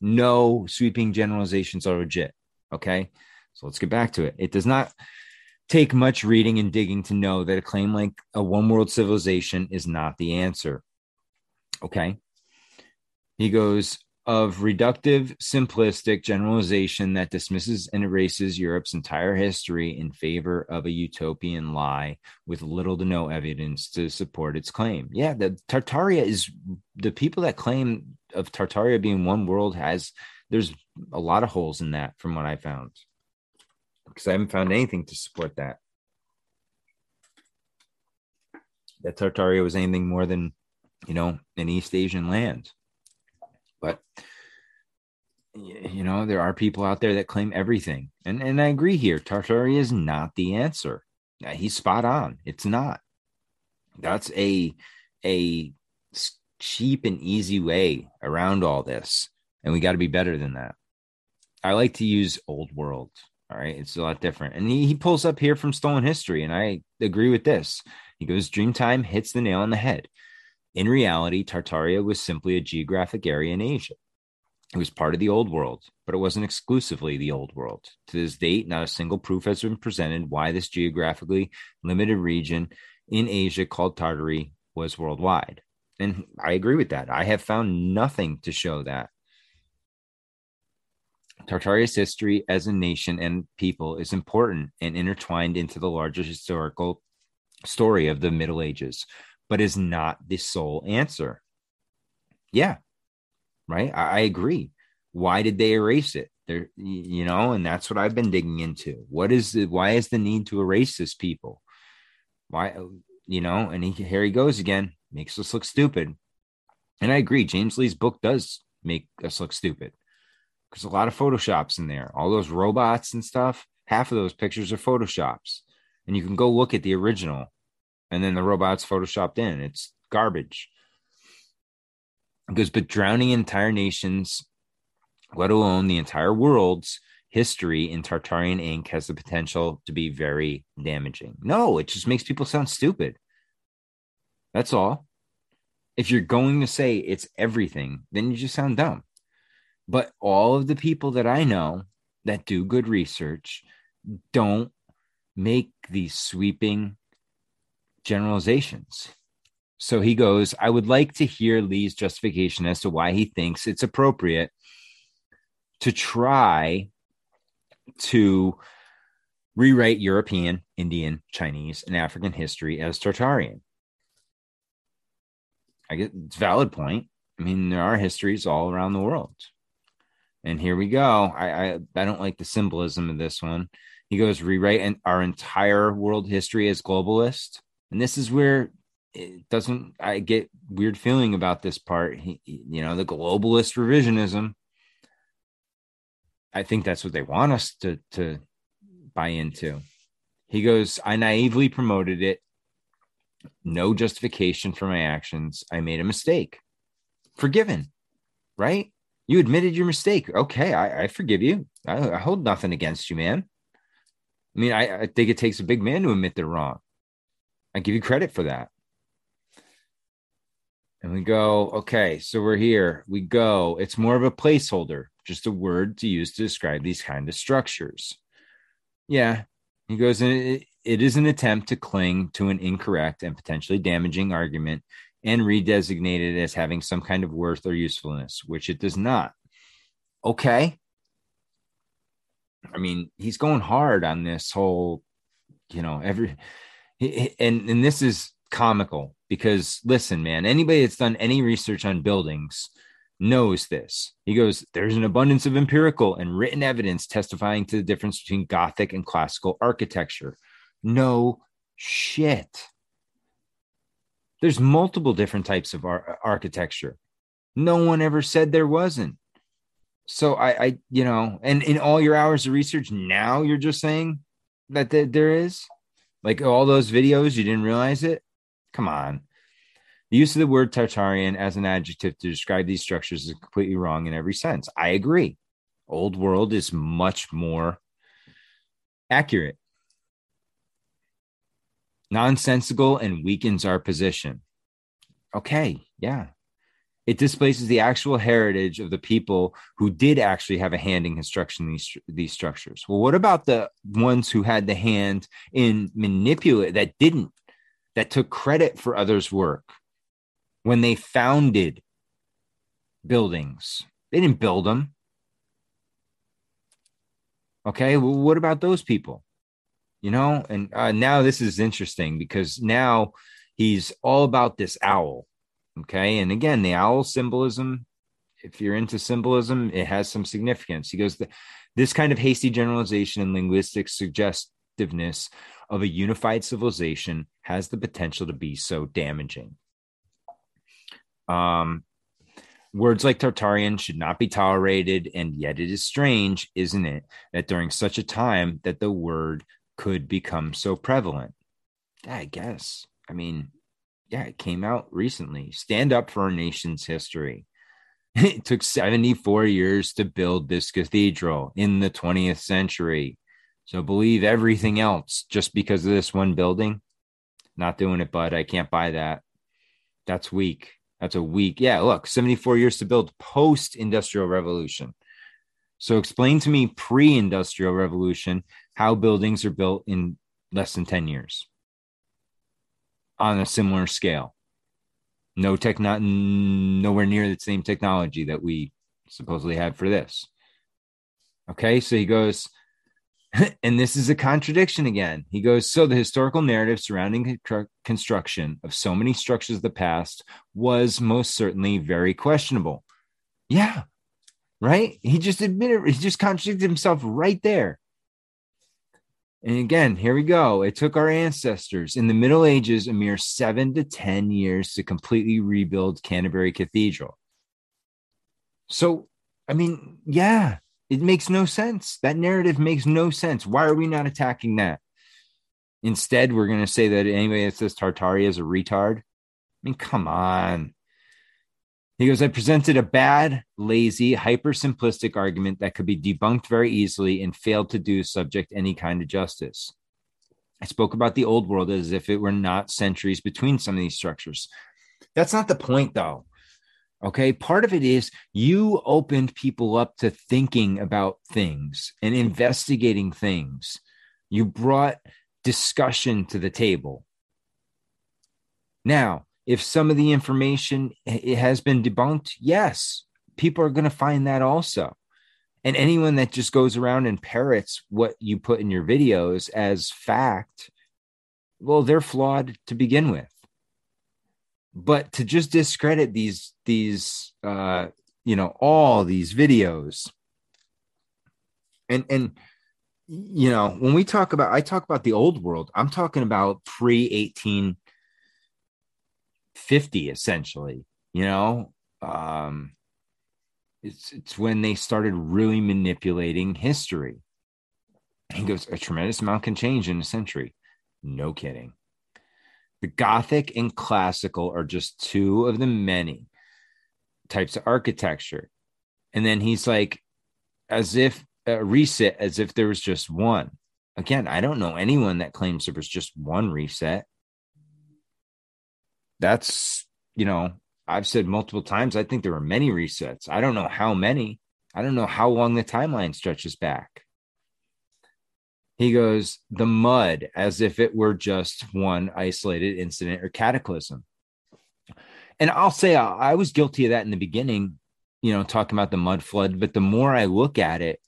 No sweeping generalizations are legit. OK, so let's get back to it. It does not take much reading and digging to know that a claim like a one world civilization is not the answer. OK, he goes, of reductive, simplistic generalization that dismisses and erases Europe's entire history in favor of a utopian lie with little to no evidence to support its claim. Yeah, the Tartaria is the people that claim of Tartaria being one world has, there's a lot of holes in that from what I found, because I haven't found anything to support that. That Tartaria was anything more than, you know, an East Asian land. But, you know, there are people out there that claim everything. And and I agree here. Tartaria is not the answer. He's spot on. It's not. That's a, a cheap and easy way around all this. And we got to be better than that. I like to use old world. All right. It's a lot different. And he, he pulls up here from Stolen History. And I agree with this. He goes, Dreamtime hits the nail on the head. In reality, Tartaria was simply a geographic area in Asia. It was part of the Old World, but it wasn't exclusively the Old World. To this date, not a single proof has been presented why this geographically limited region in Asia called Tartary was worldwide. And I agree with that. I have found nothing to show that. Tartaria's history as a nation and people is important and intertwined into the larger historical story of the Middle Ages, but is not the sole answer. Yeah, right? I, I agree. Why did they erase it? There, you know, and that's what I've been digging into. What is the, why is the need to erase this people? Why, you know, and he, here he goes again, makes us look stupid. And I agree, James Lee's book does make us look stupid. There's a lot of Photoshops in there. All those robots and stuff, half of those pictures are Photoshops. And you can go look at the original, and then the robot's Photoshopped in. It's garbage. It goes, but drowning entire nations, let alone the entire world's history in Tartarian ink has the potential to be very damaging. No, it just makes people sound stupid. That's all. If you're going to say it's everything, then you just sound dumb. But all of the people that I know that do good research don't make these sweeping generalizations. So he goes, I would like to hear Lee's justification as to why he thinks it's appropriate to try to rewrite European, Indian, Chinese, and African history as Tartarian. I guess it's a valid point. I mean, there are histories all around the world. And here we go. I, I, I don't like the symbolism of this one. He goes, rewrite our entire world history as globalist. And this is where it doesn't, I get weird feeling about this part. He, you know, the globalist revisionism. I think that's what they want us to, to buy into. He goes, I naively promoted it. No justification for my actions. I made a mistake. Forgiven, right? You admitted your mistake. Okay, I, I forgive you. I, I hold nothing against you, man. I mean, I, I think it takes a big man to admit they're wrong. I give you credit for that. And we go, okay, so we're here. We go. It's more of a placeholder, just a word to use to describe these kind of structures. Yeah, he goes, it, it is an attempt to cling to an incorrect and potentially damaging argument and redesignate it as having some kind of worth or usefulness, which it does not. Okay. I mean, he's going hard on this whole, you know, every, and, and this is comical because listen, man, anybody that's done any research on buildings knows this. He goes, there's an abundance of empirical and written evidence testifying to the difference between Gothic and classical architecture. No shit. There's multiple different types of ar- architecture. No one ever said there wasn't. So I, I, you know, and in all your hours of research, now you're just saying that th- there is like all those videos. You didn't realize it. Come on. The use of the word Tartarian as an adjective to describe these structures is completely wrong in every sense. I agree. Old world is much more accurate. Nonsensical and weakens our position. Okay, yeah. It displaces the actual heritage of the people who did actually have a hand in construction these these structures. Well, what about the ones who had the hand in manipulate that didn't, that took credit for others' work when they founded buildings? They didn't build them. Okay, well, what about those people? You know, and uh, now this is interesting because now he's all about this owl. Okay, and again, the owl symbolism, if you're into symbolism, it has some significance. He goes, this kind of hasty generalization and linguistic suggestiveness of a unified civilization has the potential to be so damaging. Um, words like Tartarian should not be tolerated, and yet it is strange, isn't it, that during such a time that the word could become so prevalent? Yeah, I guess. I mean, yeah, it came out recently. Stand up for our nation's history. It took seventy-four years to build this cathedral in the twentieth century. So believe everything else just because of this one building. Not doing it, bud. I can't buy that. That's weak. That's a weak. Yeah, look, seventy-four years to build post-industrial revolution. So explain to me pre-industrial revolution, how buildings are built in less than ten years on a similar scale. No tech, not nowhere near the same technology that we supposedly had for this. Okay, so he goes, and this is a contradiction again. He goes, so the historical narrative surrounding the construction of so many structures of the past was most certainly very questionable. Yeah, right? He just admitted, he just contradicted himself right there. And again, here we go. It took our ancestors in the Middle Ages a mere seven to ten years to completely rebuild Canterbury Cathedral. So, I mean, yeah, it makes no sense. That narrative makes no sense. Why are we not attacking that? Instead, we're going to say that anybody that says Tartaria is a retard. I mean, come on. He goes, I presented a bad, lazy, hyper-simplistic argument that could be debunked very easily and failed to do subject any kind of justice. I spoke about the old world as if it were not centuries between some of these structures. That's not the point, though. Okay, part of it is you opened people up to thinking about things and investigating things. You brought discussion to the table. Now, if some of the information it has been debunked, yes, people are going to find that also. And anyone that just goes around and parrots what you put in your videos as fact, well, they're flawed to begin with. But to just discredit these, these, uh, you know, all these videos, and and you know, when we talk about, I talk about the old world, I'm talking about pre eighteen fifty essentially, you know, um, it's, it's when they started really manipulating history. He goes, a tremendous amount can change in a century. No kidding. The Gothic and classical are just two of the many types of architecture. And then he's like, as if uh, reset, as if there was just one. Again, I don't know anyone that claims there was just one reset. That's, you know, I've said multiple times, I think there were many resets. I don't know how many. I don't know how long the timeline stretches back. He goes, the mud, as if it were just one isolated incident or cataclysm. And I'll say I was guilty of that in the beginning, you know, talking about the mud flood. But the more I look at it,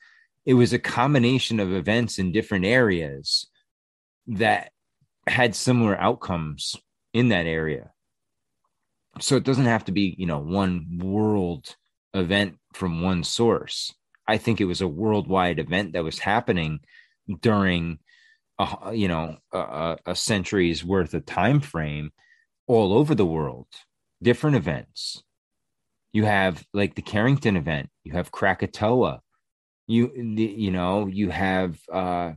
it was a combination of events in different areas that had similar outcomes in that area. So it doesn't have to be, you know, one world event from one source. I think it was a worldwide event that was happening during, a, you know, a, a century's worth of time frame all over the world. Different events. You have like the Carrington event. You have Krakatoa. You you know you have uh,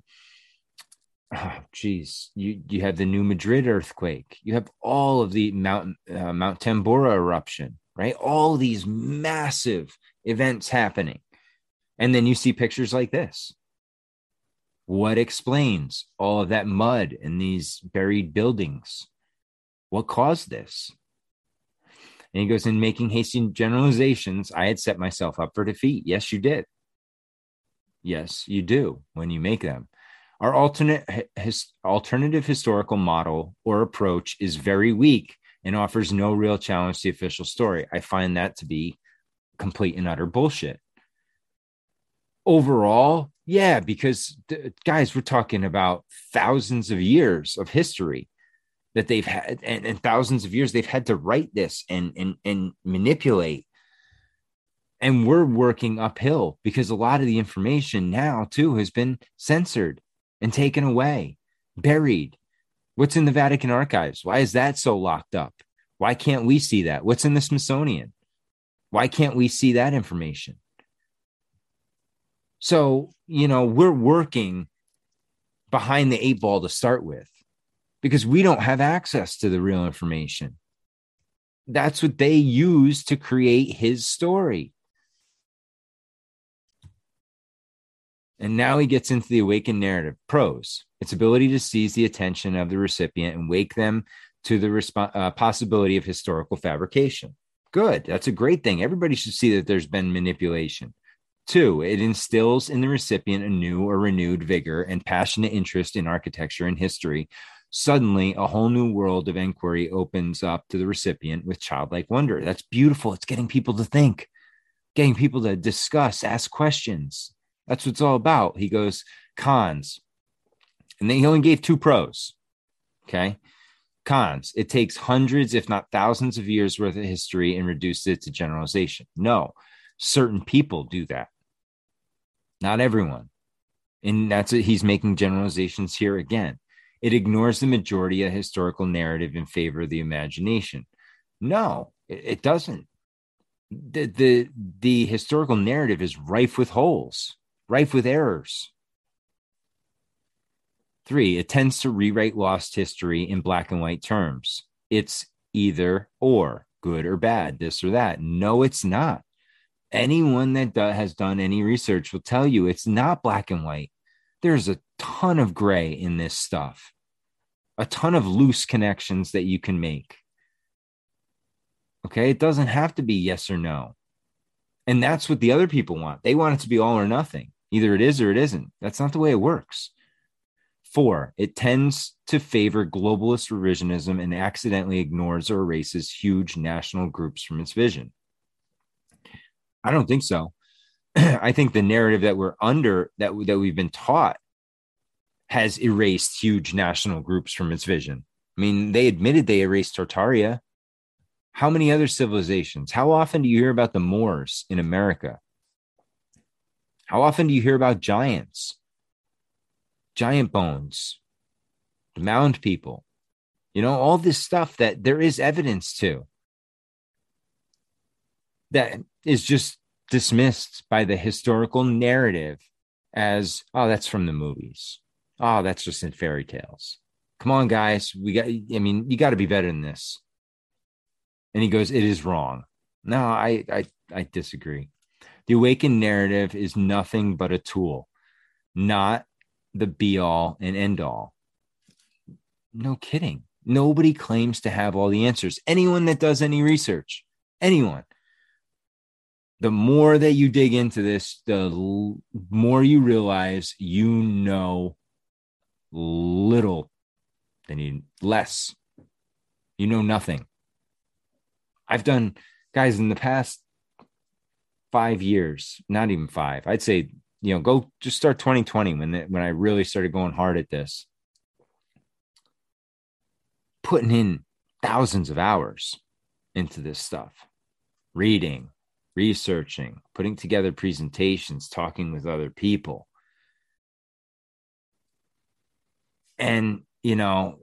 oh, geez, you you have the New Madrid earthquake. You have all of the Mount uh, Mount Tambora eruption. Right, all these massive events happening, and then you see pictures like this. What explains all of that mud and these buried buildings? What caused this? And he goes, in making hasty generalizations, I had set myself up for defeat. Yes, you did. Yes, you do when you make them. Our alternate, his, alternative historical model or approach is very weak and offers no real challenge to the official story. I find that to be complete and utter bullshit. Overall, yeah, because th- guys, we're talking about thousands of years of history that they've had, and, and thousands of years they've had to write this and and and manipulate. And we're working uphill because a lot of the information now too has been censored and taken away, buried. What's in the Vatican archives? Why is that so locked up? Why can't we see that? What's in the Smithsonian? Why can't we see that information? So, you know, we're working behind the eight ball to start with because we don't have access to the real information. That's what they use to create his story. And now he gets into the awakened narrative. Pros: its ability to seize the attention of the recipient and wake them to the resp- uh, possibility of historical fabrication. Good. That's a great thing. Everybody should see that there's been manipulation. Two, it instills in the recipient a new or renewed vigor and passionate interest in architecture and history. Suddenly, a whole new world of inquiry opens up to the recipient with childlike wonder. That's beautiful. It's getting people to think, getting people to discuss, ask questions. That's what it's all about. He goes, cons. And then he only gave two pros. Okay. Cons: it takes hundreds, if not thousands of years worth of history and reduces it to generalization. No, certain people do that. Not everyone. And that's it. He's making generalizations here again. It ignores the majority of historical narrative in favor of the imagination. No, it, it doesn't. The, the, the historical narrative is rife with holes, rife with errors. Three, it tends to rewrite lost history in black and white terms. It's either or, good or bad, this or that. No, it's not. Anyone that do, has done any research will tell you it's not black and white. There's a ton of gray in this stuff, a ton of loose connections that you can make. Okay, it doesn't have to be yes or no. And that's what the other people want. They want it to be all or nothing. Either it is or it isn't. That's not the way it works. Four, it tends to favor globalist revisionism and accidentally ignores or erases huge national groups from its vision. I don't think so. I think the narrative that we're under, that, that we've been taught, has erased huge national groups from its vision. I mean, they admitted they erased Tartaria. How many other civilizations? How often do you hear about the Moors in America? How often do you hear about giants? Giant bones, the mound people, you know, all this stuff that there is evidence to that is just dismissed by the historical narrative as, oh, that's from the movies. Oh, that's just in fairy tales. Come on, guys. We got, I mean, you got to be better than this. And he goes, it is wrong. No, I, I, I disagree. The awakened narrative is nothing but a tool, not the be all and end all. No kidding. Nobody claims to have all the answers. Anyone that does any research, anyone. The more that you dig into this, the l- more you realize you know little than you less. You know nothing. I've done, guys, in the past five years, not even five, I'd say, you know, go just start twenty twenty when the, when I really started going hard at this. Putting in thousands of hours into this stuff, reading, researching, putting together presentations, talking with other people. And, you know,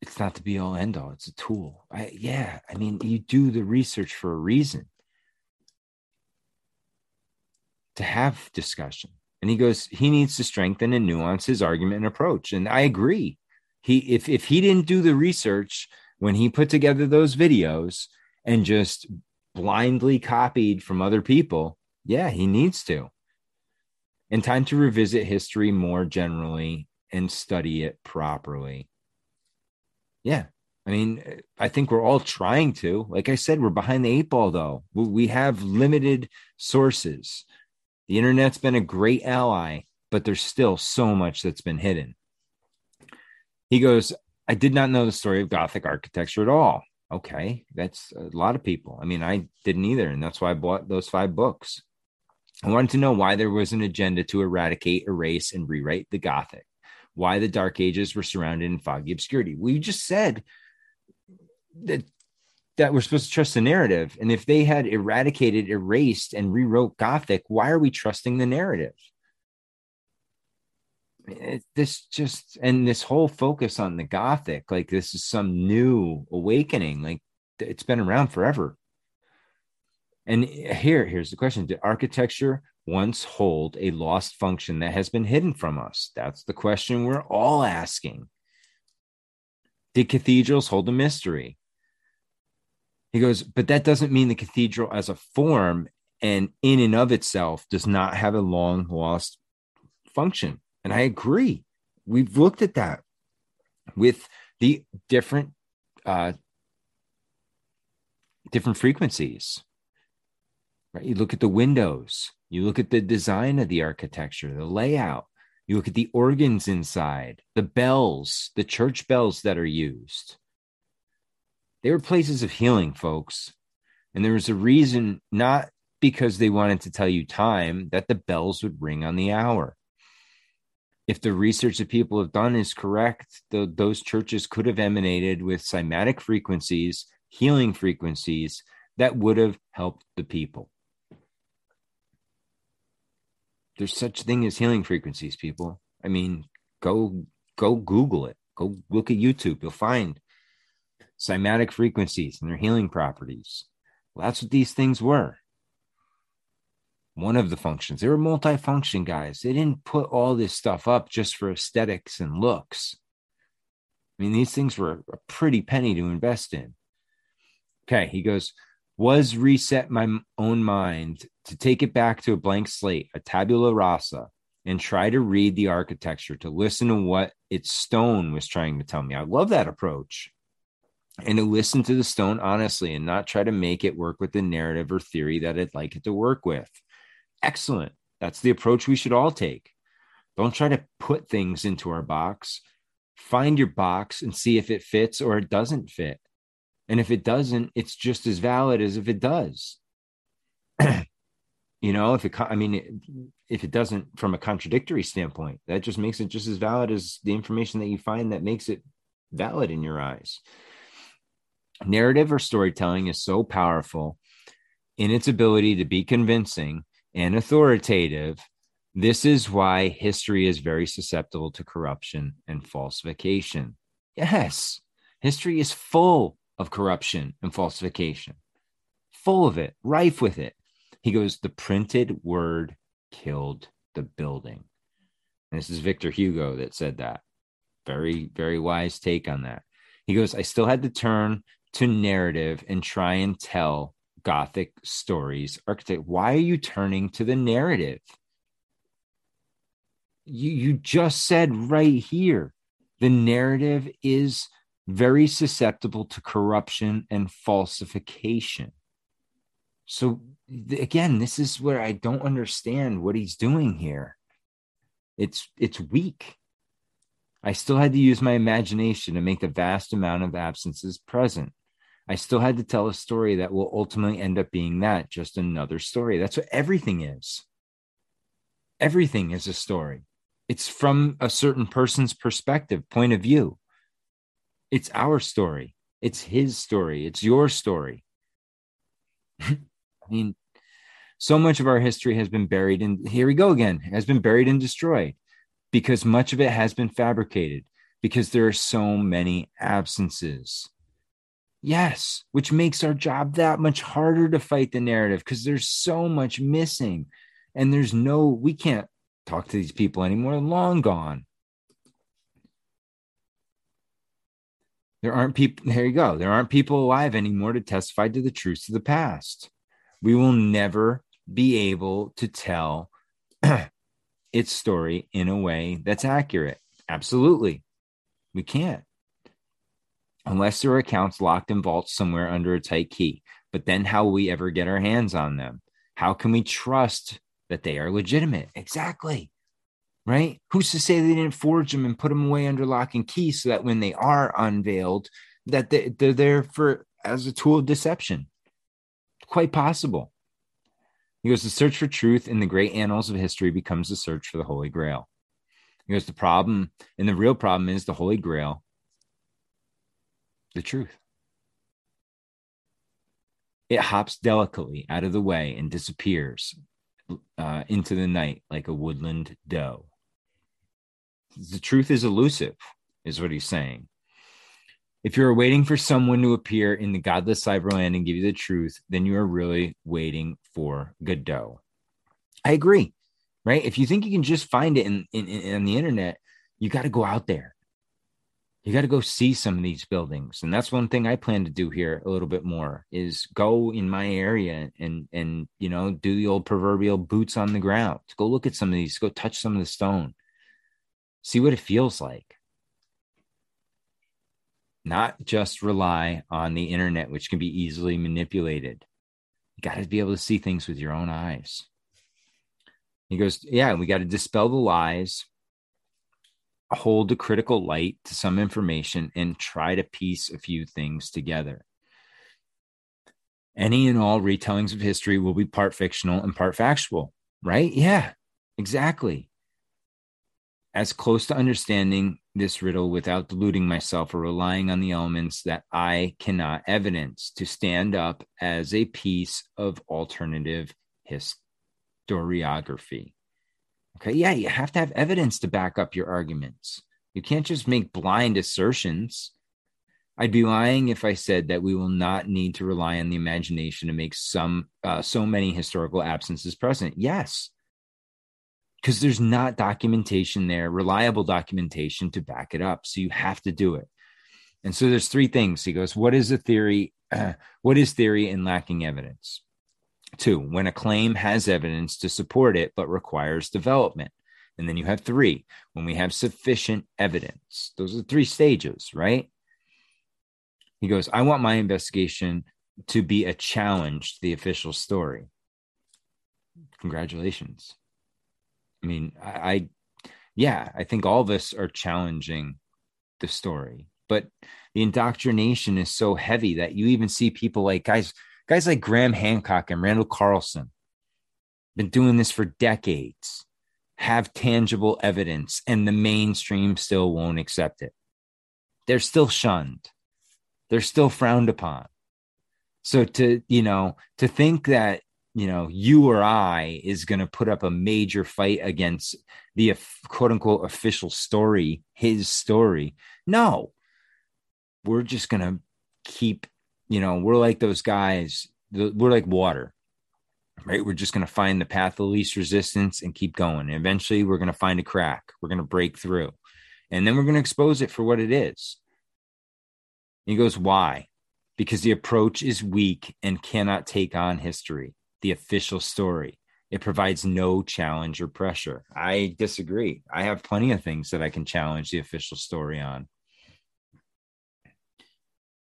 it's not the be all end all. It's a tool. I, yeah. I mean, you do the research for a reason. To have discussion. And he goes, he needs to strengthen and nuance his argument and approach. And I agree. He, if, if he didn't do the research when he put together those videos, and just blindly copied from other people, yeah, he needs to. And time to revisit history more generally and study it properly. Yeah, I mean, I think we're all trying to. Like I said, we're behind the eight ball, though. We have limited sources. The internet's been a great ally, but there's still so much that's been hidden. He goes, I did not know the story of Gothic architecture at all. Okay, that's a lot of people. I mean, I didn't either. And that's why I bought those five books. I wanted to know why there was an agenda to eradicate, erase, and rewrite the Gothic, why the Dark Ages were surrounded in foggy obscurity. We just said that that we're supposed to trust the narrative. And if they had eradicated, erased, and rewrote Gothic, why are we trusting the narrative? It, this just, and this whole focus on the Gothic, like this is some new awakening, like it's been around forever. And here, here's the question. Did architecture once hold a lost function that has been hidden from us? That's the question we're all asking. Did cathedrals hold a mystery? He goes, but that doesn't mean the cathedral as a form and in and of itself does not have a long lost function. And I agree. We've looked at that with the different, uh, different frequencies, right? You look at the windows, you look at the design of the architecture, the layout, you look at the organs inside, the bells, the church bells that are used. They were places of healing, folks. And there was a reason, not because they wanted to tell you time, that the bells would ring on the hour. If the research that people have done is correct, the, those churches could have emanated with cymatic frequencies, healing frequencies that would have helped the people. There's such thing as healing frequencies, people. I mean, go, go Google it. Go look at YouTube. You'll find cymatic frequencies and their healing properties. Well, that's what these things were. One of the functions. They were multifunction guys. They didn't put all this stuff up just for aesthetics and looks. I mean, these things were a pretty penny to invest in. Okay, he goes, was reset my own mind to take it back to a blank slate, a tabula rasa, and try to read the architecture, to listen to what its stone was trying to tell me. I love that approach. And to listen to the stone honestly and not try to make it work with the narrative or theory that I'd like it to work with. Excellent. That's the approach we should all take. Don't try to put things into our box. Find your box and see if it fits or it doesn't fit. And if it doesn't, it's just as valid as if it does. You know, if it, I mean, if it doesn't from a contradictory standpoint, that just makes it just as valid as the information that you find that makes it valid in your eyes. Narrative or storytelling is so powerful in its ability to be convincing and authoritative. This is why history is very susceptible to corruption and falsification. Yes, history is full of corruption and falsification, full of it, rife with it. He goes, the printed word killed the building. And this is Victor Hugo that said that. Very, very wise take on that. He goes, I still had to turn to narrative and try and tell Gothic stories. Architect, why are you turning to the narrative? You, you just said right here, the narrative is very susceptible to corruption and falsification. So again, this is where I don't understand what he's doing here. It's, it's weak. I still had to use my imagination to make the vast amount of absences present. I still had to tell a story that will ultimately end up being that, just another story. That's what everything is. Everything is a story. It's from a certain person's perspective, point of view. It's our story. It's his story. It's your story. I mean, so much of our history has been buried in, here we go again, has been buried and destroyed because much of it has been fabricated because there are so many absences. Yes, which makes our job that much harder to fight the narrative because there's so much missing and there's no, we can't talk to these people anymore, long gone. There aren't people, there you go. There aren't people alive anymore to testify to the truths of the past. We will never be able to tell its story in a way that's accurate. Absolutely. We can't. Unless there are accounts locked in vaults somewhere under a tight key. But then how will we ever get our hands on them? How can we trust that they are legitimate? Exactly. Right? Who's to say they didn't forge them and put them away under lock and key so that when they are unveiled, that they, they're there for as a tool of deception. Quite possible. He goes, the search for truth in the great annals of history becomes the search for the Holy Grail. He goes, the problem, and the real problem is the Holy Grail, the truth. It hops delicately out of the way and disappears uh, into the night like a woodland doe. The truth is elusive, is what he's saying. If you're waiting for someone to appear in the godless cyberland and give you the truth, then you are really waiting for Godot. I agree, right? If you think you can just find it in, in, in, on the internet, you got to go out there. You got to go see some of these buildings. And that's one thing I plan to do here a little bit more is go in my area and, and you know, do the old proverbial boots on the ground. Go look at some of these. Go touch some of the stone. See what it feels like. Not just rely on the internet, which can be easily manipulated. You got to be able to see things with your own eyes. He goes, yeah, we got to dispel the lies, hold a critical light to some information, and try to piece a few things together. Any and all retellings of history will be part fictional and part factual, right? Yeah, exactly. As close to understanding this riddle without deluding myself or relying on the elements that I cannot evidence to stand up as a piece of alternative historiography. Okay, yeah, you have to have evidence to back up your arguments. You can't just make blind assertions. I'd be lying if I said that we will not need to rely on the imagination to make some uh, so many historical absences present. Yes. Because there's not documentation there, reliable documentation to back it up. So you have to do it. And so there's three things. He goes, what is a theory? Uh, what is theory in lacking evidence? Two, when a claim has evidence to support it, but requires development. And then you have three, when we have sufficient evidence. Those are three stages, right? He goes, I want my investigation to be a challenge to the official story. Congratulations. I mean, I, I, yeah, I think all of us are challenging the story, but the indoctrination is so heavy that you even see people like guys, guys like Graham Hancock and Randall Carlson, been doing this for decades, have tangible evidence, and the mainstream still won't accept it. They're still shunned. They're still frowned upon. So to, you know, to think that, you know, you or I is going to put up a major fight against the quote unquote official story, his story. No, we're just going to keep, you know, we're like those guys. We're like water, right? We're just going to find the path of least resistance and keep going. And eventually we're going to find a crack. We're going to break through, and then we're going to expose it for what it is. And he goes, why? Because the approach is weak and cannot take on history. The official story. It provides no challenge or pressure. I disagree. I have plenty of things that I can challenge the official story on.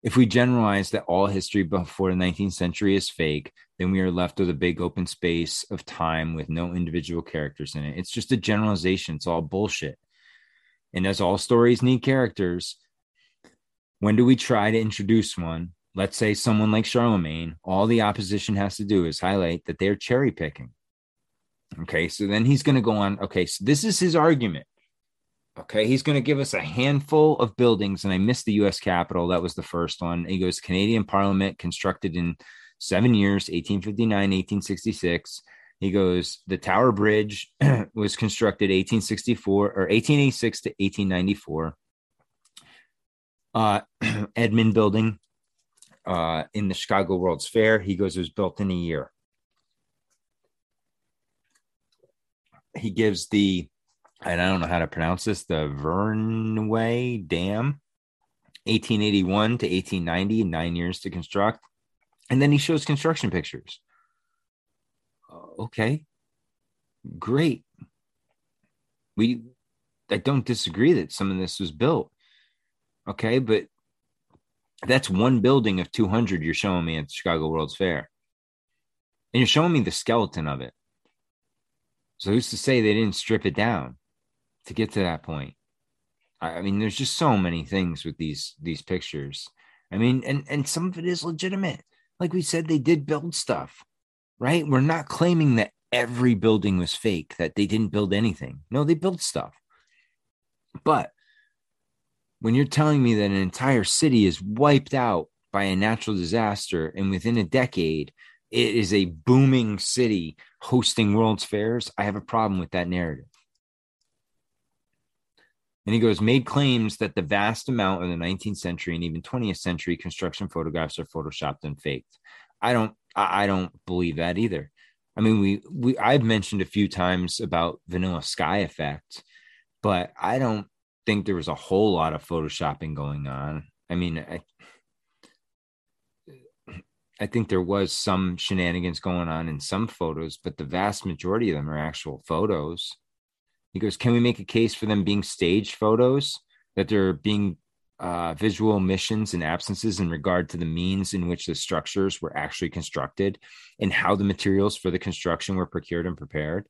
If we generalize that all history before the nineteenth century is fake, then we are left with a big open space of time with no individual characters in it. It's just a generalization. It's all bullshit. And as all stories need characters, when do we try to introduce one? Let's say someone like Charlemagne, all the opposition has to do is highlight that they're cherry picking. Okay, so then he's going to go on. Okay, so this is his argument. Okay, he's going to give us a handful of buildings, and I missed the U S Capitol. That was the first one. He goes, Canadian Parliament constructed in seven years, eighteen fifty-nine, eighteen sixty-six. He goes, the Tower Bridge was constructed eighteen sixty-four or eighteen eighty-six to eighteen ninety-four. Uh, Edmund Building. Uh, in the Chicago World's Fair. He goes, it was built in a year. He gives the, and I don't know how to pronounce this, the Vernway Dam, eighteen eighty-one to eighteen ninety, nine years to construct. And then he shows construction pictures. Okay, great. We, I don't disagree that some of this was built. Okay, but that's one building of two hundred you're showing me at the Chicago World's Fair. And you're showing me the skeleton of it. So who's to say they didn't strip it down to get to that point? I mean, there's just so many things with these, these pictures. I mean, and, and some of it is legitimate. Like we said, they did build stuff, right? We're not claiming that every building was fake, that they didn't build anything. No, they built stuff. But when you're telling me that an entire city is wiped out by a natural disaster, and within a decade, it is a booming city hosting World's Fairs, I have a problem with that narrative. And he goes, made claims that the vast amount of the nineteenth century and even twentieth century construction photographs are photoshopped and faked. I don't, I don't believe that either. I mean, we, we, I've mentioned a few times about Vanilla Sky effect, but I don't think there was a whole lot of photoshopping going on. I mean, I, I think there was some shenanigans going on in some photos, but the vast majority of them are actual photos. He goes, can we make a case for them being staged photos, that they're being uh, visual omissions and absences in regard to the means in which the structures were actually constructed and how the materials for the construction were procured and prepared?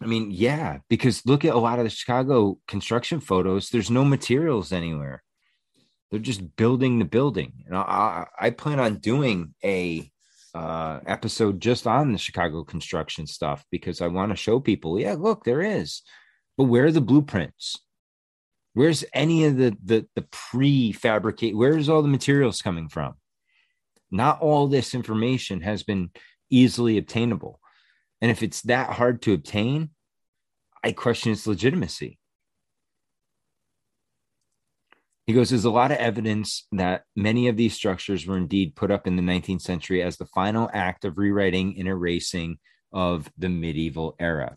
I mean, yeah, because look at a lot of the Chicago construction photos. There's no materials anywhere. They're just building the building. And I, I plan on doing a uh, episode just on the Chicago construction stuff, because I want to show people, yeah, look, there is. But where are the blueprints? Where's any of the, the, the prefabricate? Where's all the materials coming from? Not all this information has been easily obtainable. And if it's that hard to obtain, I question its legitimacy. He goes, there's a lot of evidence that many of these structures were indeed put up in the nineteenth century as the final act of rewriting and erasing of the medieval era.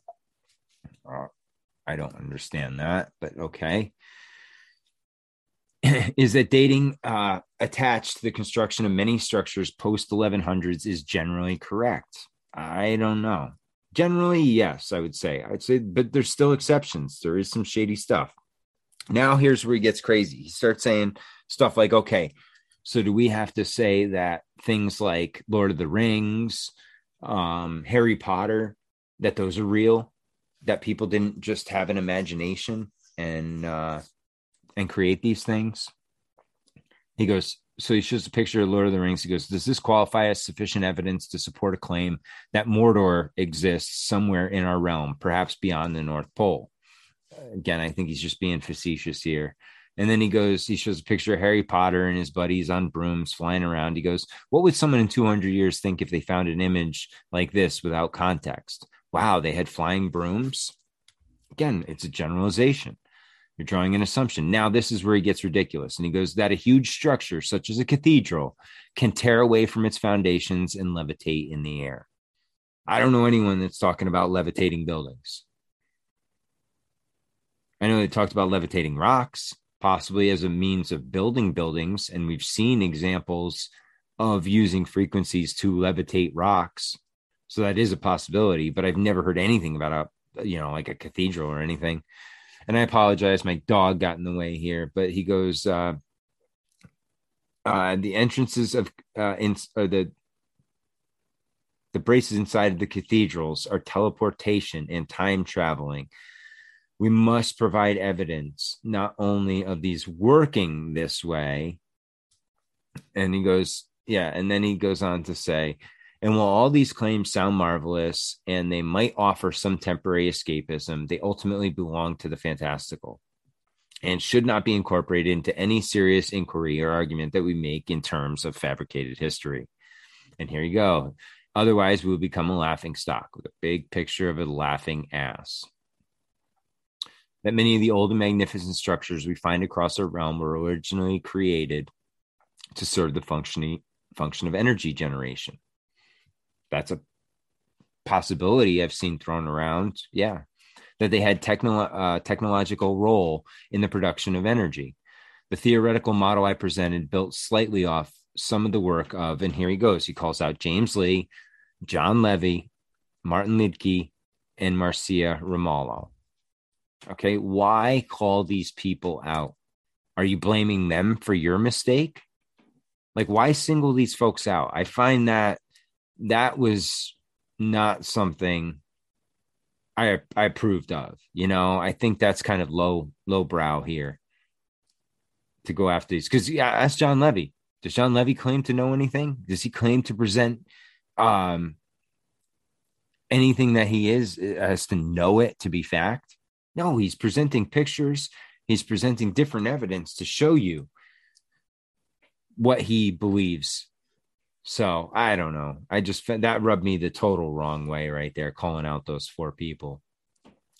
Uh, I don't understand that, but okay. Is that dating uh, attached to the construction of many structures post eleven hundreds is generally correct? I don't know. Generally, yes, I would say. I'd say, but there's still exceptions. There is some shady stuff. Now here's where he gets crazy. He starts saying stuff like, okay, so do we have to say that things like Lord of the Rings, um, Harry Potter, that those are real, that people didn't just have an imagination and, uh, and create these things? He goes, so he shows a picture of Lord of the Rings. He goes, does this qualify as sufficient evidence to support a claim that Mordor exists somewhere in our realm, perhaps beyond the North Pole? Again, I think he's just being facetious here. And then he goes, he shows a picture of Harry Potter and his buddies on brooms flying around. He goes, what would someone in two hundred years think if they found an image like this without context? Wow, they had flying brooms? Again, it's a generalization. You're drawing an assumption. Now, this is where he gets ridiculous. And he goes, that a huge structure, such as a cathedral, can tear away from its foundations and levitate in the air. I don't know anyone that's talking about levitating buildings. I know they talked about levitating rocks, possibly as a means of building buildings. And we've seen examples of using frequencies to levitate rocks. So that is a possibility, but I've never heard anything about a, you know, like a cathedral or anything. And I apologize. My dog got in the way here, but he goes, uh, uh, the entrances of, uh, in, or the, the braces inside of the cathedrals are teleportation and time traveling. We must provide evidence not only of these working this way. And he goes, yeah. And then he goes on to say, and while all these claims sound marvelous and they might offer some temporary escapism, they ultimately belong to the fantastical and should not be incorporated into any serious inquiry or argument that we make in terms of fabricated history. And here you go. Otherwise, we will become a laughing stock with a big picture of a laughing ass. That many of the old and magnificent structures we find across our realm were originally created to serve the function, function of energy generation. That's a possibility I've seen thrown around. Yeah. That they had techno, uh, technological role in the production of energy. The theoretical model I presented built slightly off some of the work of, and here he goes, he calls out James Lee, John Levy, Martin Liedtke, and Marcia Romalo. Okay, why call these people out? Are you blaming them for your mistake? Like, why single these folks out? I find that that was not something I I approved of. You know, I think that's kind of low, low brow here. to go after these. Because yeah, ask John Levy. Does John Levy claim to know anything? Does he claim to present um, anything that he is as to know it to be fact? No, he's presenting pictures. He's presenting different evidence to show you what he believes. So I don't know. I just that rubbed me the total wrong way right there, calling out those four people.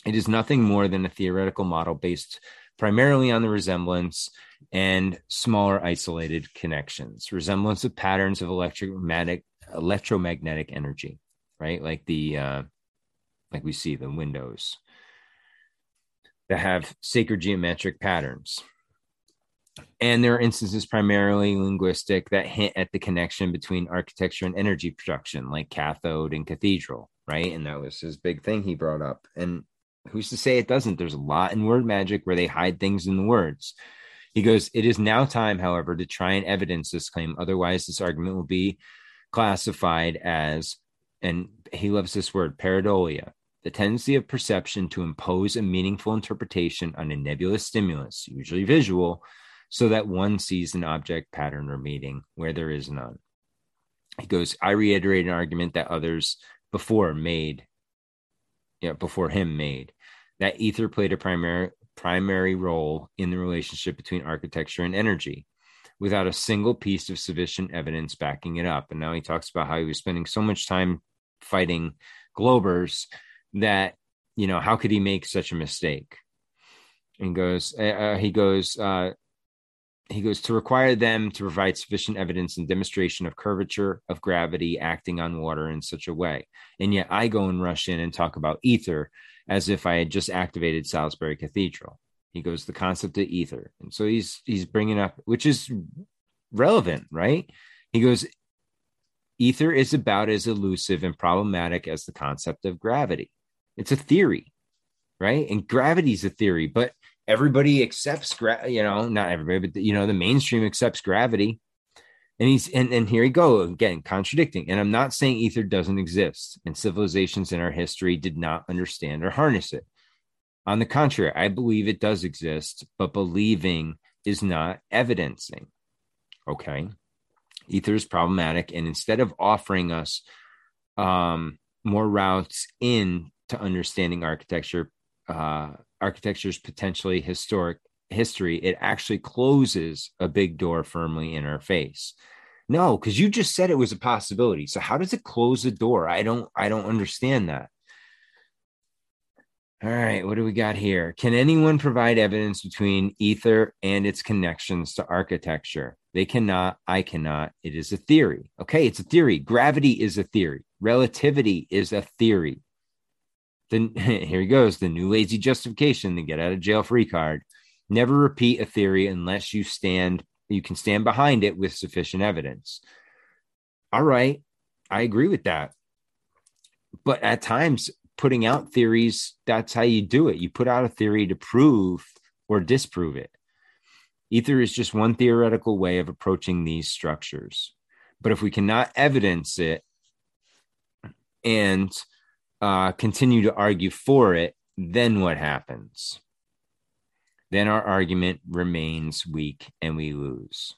It is nothing more than a theoretical model based primarily on the resemblance and smaller isolated connections, resemblance of patterns of electromagnetic electromagnetic energy, right? Like the uh, like we see the windows that have sacred geometric patterns. And there are instances primarily linguistic that hint at the connection between architecture and energy production, like cathode and cathedral, right? And that was his big thing he brought up. And who's to say it doesn't? There's a lot in word magic where they hide things in the words. He goes, it is now time, however, to try and evidence this claim. Otherwise, this argument will be classified as, and he loves this word, pareidolia, the tendency of perception to impose a meaningful interpretation on a nebulous stimulus, usually visual, so that one sees an object, pattern, or meaning where there is none. He goes, I reiterate an argument that others before made, yeah, before him made, that ether played a primary primary role in the relationship between architecture and energy, without a single piece of sufficient evidence backing it up. And now he talks about how he was spending so much time fighting Globers that, you know, how could he make such a mistake? And goes, uh, he goes, uh, He goes to require them to provide sufficient evidence and demonstration of curvature of gravity acting on water in such a way. And yet I go and rush in and talk about ether as if I had just activated Salisbury Cathedral. He goes, the concept of ether. And so he's, he's bringing up, which is relevant, right? He goes, ether is about as elusive and problematic as the concept of gravity. It's a theory, right? And gravity is a theory, but everybody accepts, gra- you know, not everybody, but, the, you know, the mainstream accepts gravity. And he's, and, and here he go again, contradicting. And I'm not saying ether doesn't exist and civilizations in our history did not understand or harness it. On the contrary, I believe it does exist, but believing is not evidencing. Okay. Ether is problematic. And instead of offering us um, more routes in to understanding architecture, uh, architecture's potentially historic history, it actually closes a big door firmly in our face. No, because you just said it was a possibility. So how does it close the door? I don't, I don't understand that. All right, what do we got here? Can anyone provide evidence between ether and its connections to architecture? They cannot. I cannot. It is a theory. Okay, it's a theory. Gravity is a theory. Relativity is a theory. Then here he goes, the new lazy justification, the get out of jail free card. Never repeat a theory unless you stand, you can stand behind it with sufficient evidence. All right, I agree with that. But at times, putting out theories, that's how you do it. You put out a theory to prove or disprove it. Ether is just one theoretical way of approaching these structures. But if we cannot evidence it and Uh, continue to argue for it, then what happens? Then our argument remains weak and we lose.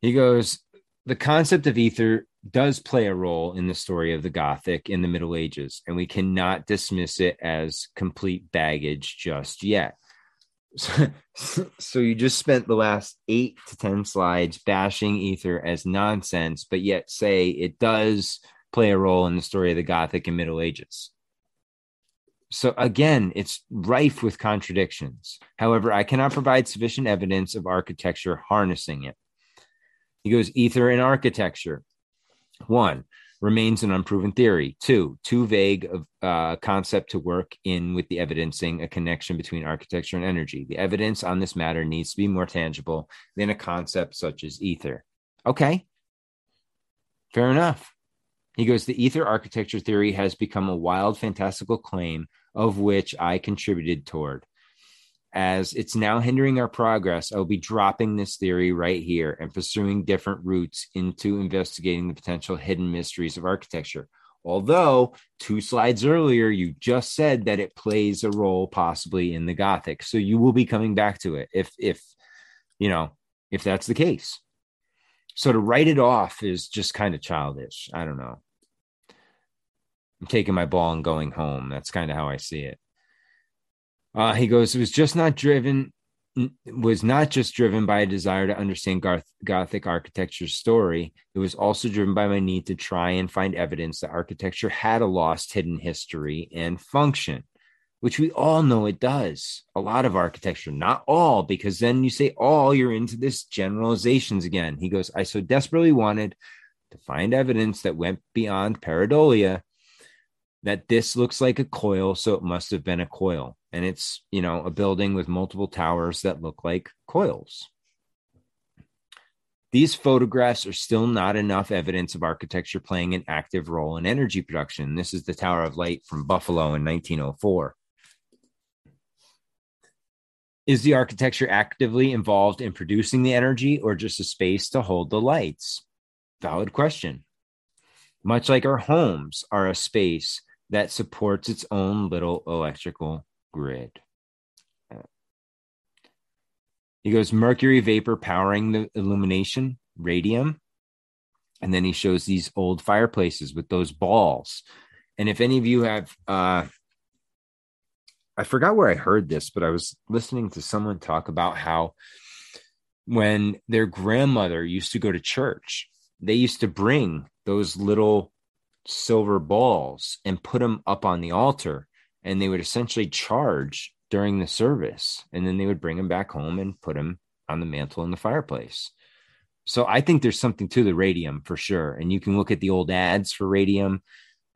He goes, the concept of ether does play a role in the story of the Gothic in the Middle Ages, and we cannot dismiss it as complete baggage just yet. So, so you just spent the last eight to ten slides bashing ether as nonsense, but yet say it does play a role in the story of the Gothic and Middle Ages. So again, it's rife with contradictions. However, I cannot provide sufficient evidence of architecture harnessing it. He goes, ether in architecture, one, remains an unproven theory. Two, too vague of uh, concept to work in with the evidencing a connection between architecture and energy. The evidence on this matter needs to be more tangible than a concept such as ether. Okay, fair enough. He goes, the ether architecture theory has become a wild, fantastical claim of which I contributed toward. As it's now hindering our progress, I'll be dropping this theory right here and pursuing different routes into investigating the potential hidden mysteries of architecture. Although two slides earlier, you just said that it plays a role possibly in the Gothic. So you will be coming back to it if, if, you know, if that's the case. So to write it off is just kind of childish. I don't know. I'm taking my ball and going home. That's kind of how I see it. Uh, he goes, it was just not driven, was not just driven by a desire to understand Garth, Gothic architecture's story. It was also driven by my need to try and find evidence that architecture had a lost hidden history and function, which we all know it does. A lot of architecture, not all, because then you say all, you're into this generalizations again. He goes, I so desperately wanted to find evidence that went beyond pareidolia, that this looks like a coil, so it must have been a coil. And it's, you know, a building with multiple towers that look like coils. These photographs are still not enough evidence of architecture playing an active role in energy production. This is the Tower of Light from Buffalo in nineteen oh four. Is the architecture actively involved in producing the energy or just a space to hold the lights? Valid question. Much like our homes are a space that supports its own little electrical grid. He goes, mercury vapor powering the illumination, radium. And then he shows these old fireplaces with those balls. And if any of you have, uh, I forgot where I heard this, but I was listening to someone talk about how when their grandmother used to go to church, they used to bring those little silver balls and put them up on the altar. And they would essentially charge during the service. And then they would bring them back home and put them on the mantle in the fireplace. So I think there's something to the radium for sure. And you can look at the old ads for radium.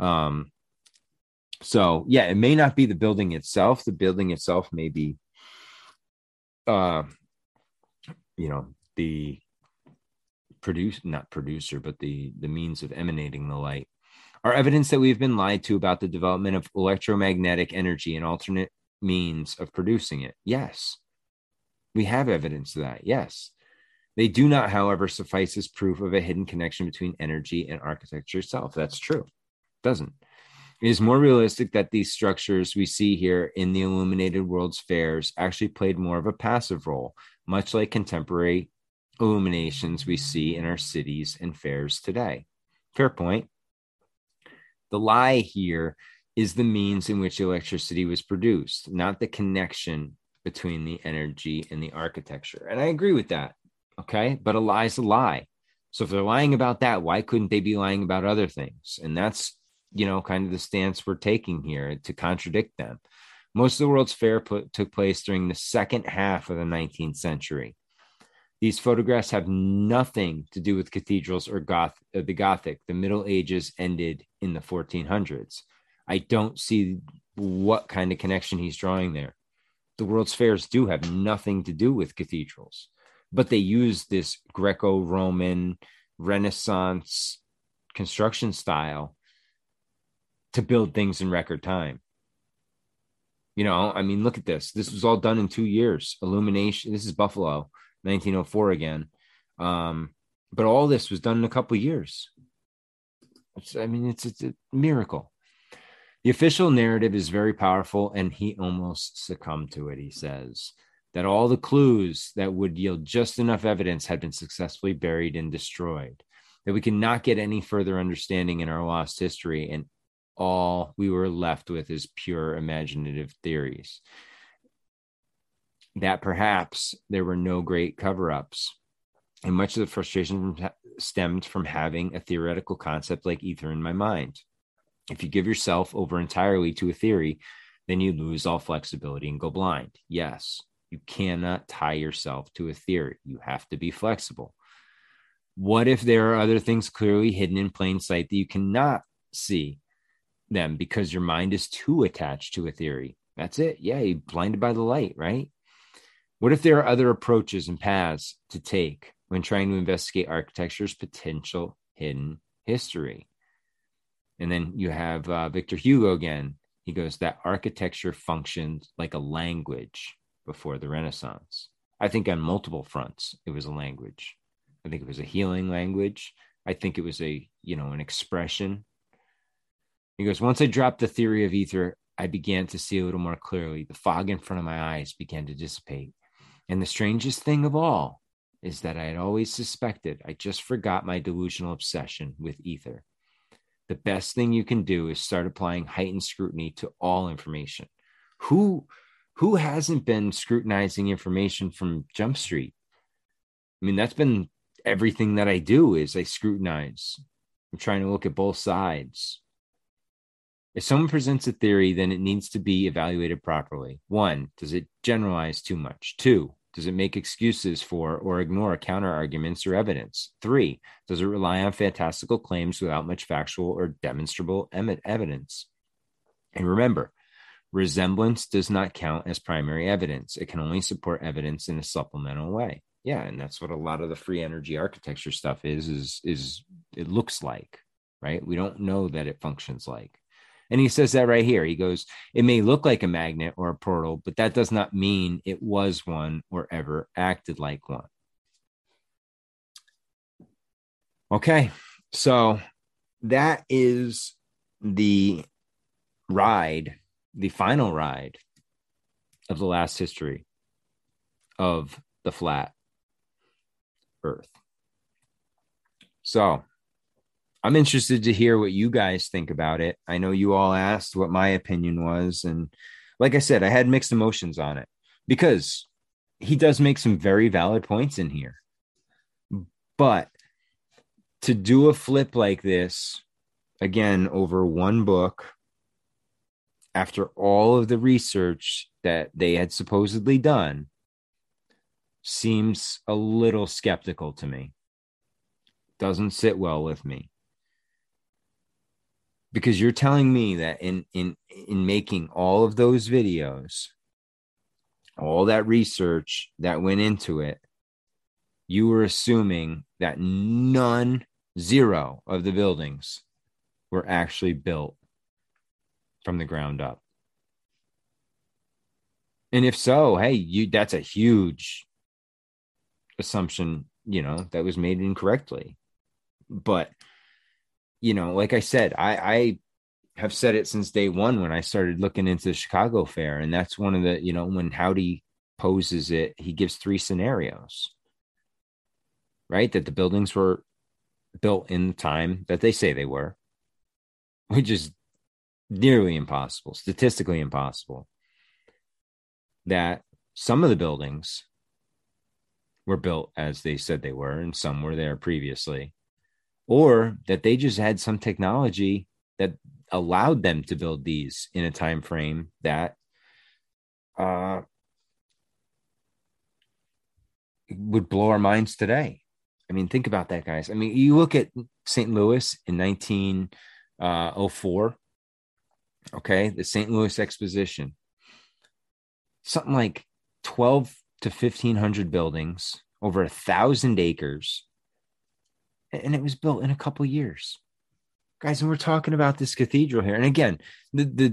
Um, so, yeah, it may not be the building itself. The building itself may be, uh, you know, the produce, not producer, but the, the means of emanating the light. Are evidence that we've been lied to about the development of electromagnetic energy and alternate means of producing it. Yes, we have evidence of that. Yes. They do not, however, suffice as proof of a hidden connection between energy and architecture itself. That's true. It doesn't. It is more realistic that these structures we see here in the illuminated world's fairs actually played more of a passive role, much like contemporary illuminations we see in our cities and fairs today. Fair point. The lie here is the means in which electricity was produced, not the connection between the energy and the architecture. And I agree with that, okay? But a lie is a lie. So if they're lying about that, why couldn't they be lying about other things? And that's, you know, kind of the stance we're taking here to contradict them. Most of the World's Fair put, took place during the second half of the nineteenth century. These photographs have nothing to do with cathedrals or goth, uh, the Gothic. The Middle Ages ended in the fourteen hundreds. I don't see what kind of connection he's drawing there. The World's Fairs do have nothing to do with cathedrals, but they use this Greco-Roman Renaissance construction style to build things in record time. You know, I mean, look at this. This was all done in two years. Illumination. This is Buffalo. nineteen oh four again. Um, but all this was done in a couple of years. It's, I mean, it's, it's a miracle. The official narrative is very powerful, and he almost succumbed to it, he says, that all the clues that would yield just enough evidence had been successfully buried and destroyed, that we cannot get any further understanding in our lost history, and all we were left with is pure imaginative theories. That perhaps there were no great cover-ups, and much of the frustration stemmed from having a theoretical concept like ether in my mind. If you give yourself over entirely to a theory, then you lose all flexibility and go blind. Yes, you cannot tie yourself to a theory. You have to be flexible. What if there are other things clearly hidden in plain sight that you cannot see them because your mind is too attached to a theory? That's it. Yeah, you're blinded by the light, right? What if there are other approaches and paths to take when trying to investigate architecture's potential hidden history? And then you have uh, Victor Hugo again. He goes that architecture functioned like a language before the Renaissance. I think on multiple fronts, it was a language. I think it was a healing language. I think it was a, you know, an expression. He goes, once I dropped the theory of ether, I began to see a little more clearly. The fog in front of my eyes began to dissipate. And the strangest thing of all is that I had always suspected. I just forgot my delusional obsession with ether. The best thing you can do is start applying heightened scrutiny to all information. Who, who hasn't been scrutinizing information from Jump Street? I mean, that's been everything that I do is I scrutinize. I'm trying to look at both sides. If someone presents a theory, then it needs to be evaluated properly. One, does it generalize too much? Two, does it make excuses for or ignore counter-arguments or evidence? Three, does it rely on fantastical claims without much factual or demonstrable em- evidence? And remember, resemblance does not count as primary evidence. It can only support evidence in a supplemental way. Yeah, and that's what a lot of the free energy architecture stuff is, is, is it looks like, right? We don't know that it functions like. And he says that right here. He goes, it may look like a magnet or a portal, but that does not mean it was one or ever acted like one. Okay, so that is the ride, the final ride of the last history of the flat Earth. So I'm interested to hear what you guys think about it. I know you all asked what my opinion was. And like I said, I had mixed emotions on it because he does make some very valid points in here. But to do a flip like this, again, over one book, after all of the research that they had supposedly done, seems a little skeptical to me. Doesn't sit well with me. Because you're telling me that in in in making all of those videos, all that research that went into it, you were assuming that none, zero of the buildings were actually built from the ground up. And if so, hey, you that's a huge assumption, you know, that was made incorrectly. But you know, like I said, I, I have said it since day one when I started looking into the Chicago Fair. And that's one of the, you know, when Howdy poses it, he gives three scenarios, right? That the buildings were built in the time that they say they were, which is nearly impossible, statistically impossible. That some of the buildings were built as they said they were, and some were there previously. Or that they just had some technology that allowed them to build these in a time frame that uh, would blow our minds today. I mean, think about that, guys. I mean, you look at Saint Louis in nineteen oh four, okay, the Saint Louis Exposition. Something like twelve to fifteen hundred buildings, over a thousand acres. And it was built in a couple years, guys. And we're talking about this cathedral here. And again, the the,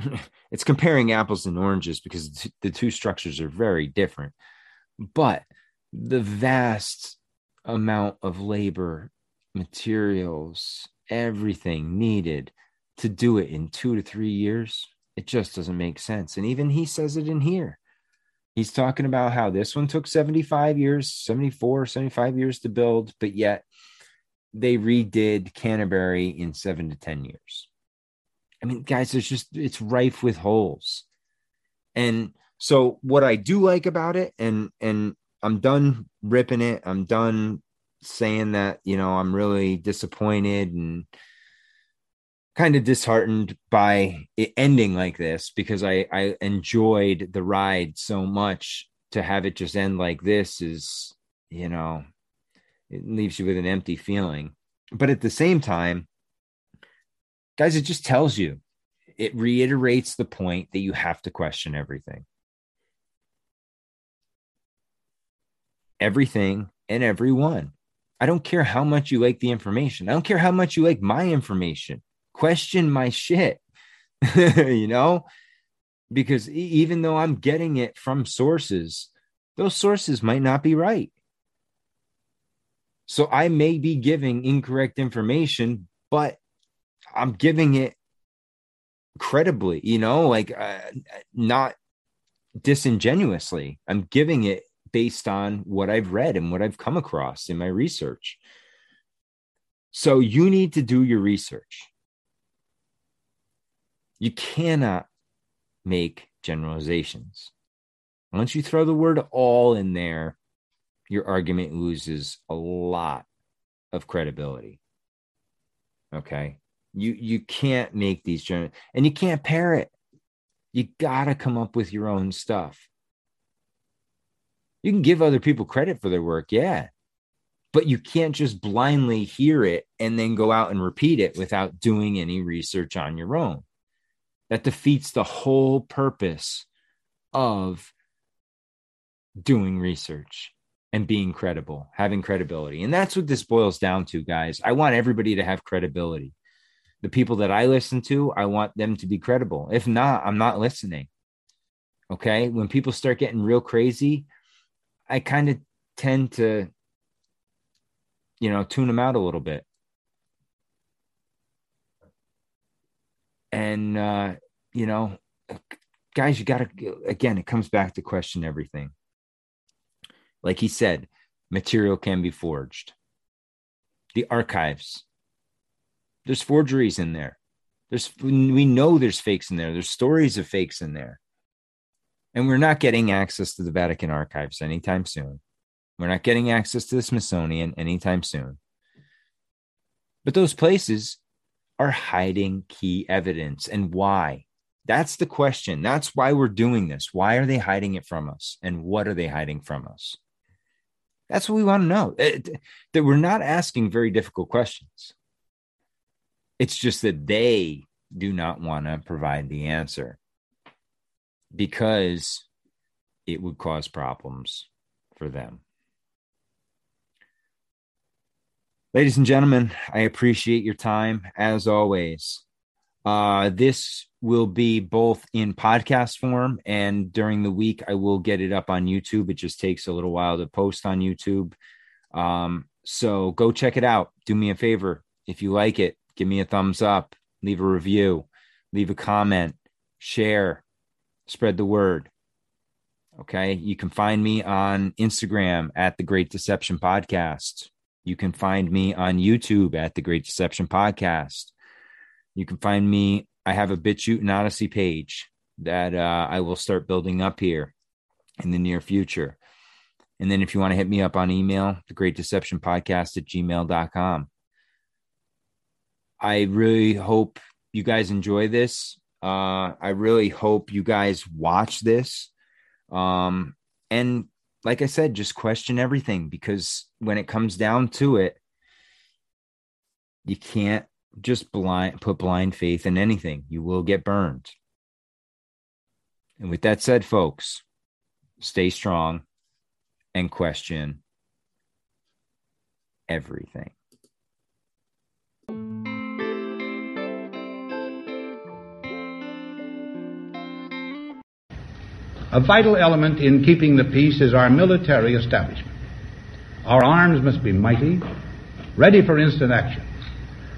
the it's comparing apples and oranges because the two structures are very different. But the vast amount of labor, materials, everything needed to do it in two to three years, it just doesn't make sense. And even he says it in here. He's talking about how this one took seventy-five years, seventy-four, seventy-five years to build, but yet they redid Canterbury in seven to ten years. I mean, guys, there's just, it's rife with holes. And so what I do like about it, and, and I'm done ripping it. I'm done saying that, you know, I'm really disappointed and kind of disheartened by it ending like this, because I, I enjoyed the ride so much. To have it just end like this is, you know, it leaves you with an empty feeling. But at the same time, guys, it just tells you, it reiterates the point that you have to question everything. Everything and everyone. I don't care how much you like the information. I don't care how much you like my information. Question my shit, you know, because even though I'm getting it from sources, those sources might not be right. So I may be giving incorrect information, but I'm giving it credibly, you know, like uh, not disingenuously. I'm giving it based on what I've read and what I've come across in my research. So you need to do your research. You cannot make generalizations. Once you throw the word all in there, your argument loses a lot of credibility. Okay. You, you can't make these general, and you can't pair it. You got to come up with your own stuff. You can give other people credit for their work. Yeah. But you can't just blindly hear it and then go out and repeat it without doing any research on your own. That defeats the whole purpose of doing research and being credible, having credibility. And that's what this boils down to, guys. I want everybody to have credibility. The people that I listen to, I want them to be credible. If not, I'm not listening. Okay? When people start getting real crazy, I kind of tend to, you know, tune them out a little bit. And, uh, you know, guys, you got to, again, it comes back to question everything. Like he said, material can be forged. The archives, there's forgeries in there. There's, we know there's fakes in there. There's stories of fakes in there. And we're not getting access to the Vatican archives anytime soon. We're not getting access to the Smithsonian anytime soon. But those places are hiding key evidence. And why? That's the question. That's why we're doing this. Why are they hiding it from us? And what are they hiding from us? That's what we want to know. It, that we're not asking very difficult questions. It's just that they do not want to provide the answer because it would cause problems for them. Ladies and gentlemen, I appreciate your time as always. Uh, this will be both in podcast form, and during the week, I will get it up on YouTube. It just takes a little while to post on YouTube. Um, so go check it out. Do me a favor. If you like it, give me a thumbs up, leave a review, leave a comment, share, spread the word. Okay. You can find me on Instagram at The Great Deception Podcast. You can find me on YouTube at The Great Deception Podcast. You can find me. I have a BitChute and Odyssey page that uh, I will start building up here in the near future. And then if you want to hit me up on email, the great deception podcast at gmail dot com. I really hope you guys enjoy this. Uh, I really hope you guys watch this. Um, and like I said, just question everything, because when it comes down to it, you can't just blind put blind faith in anything. You will get burned. And with that said, folks, stay strong and question everything. A vital element in keeping the peace is our military establishment. Our arms must be mighty, ready for instant action,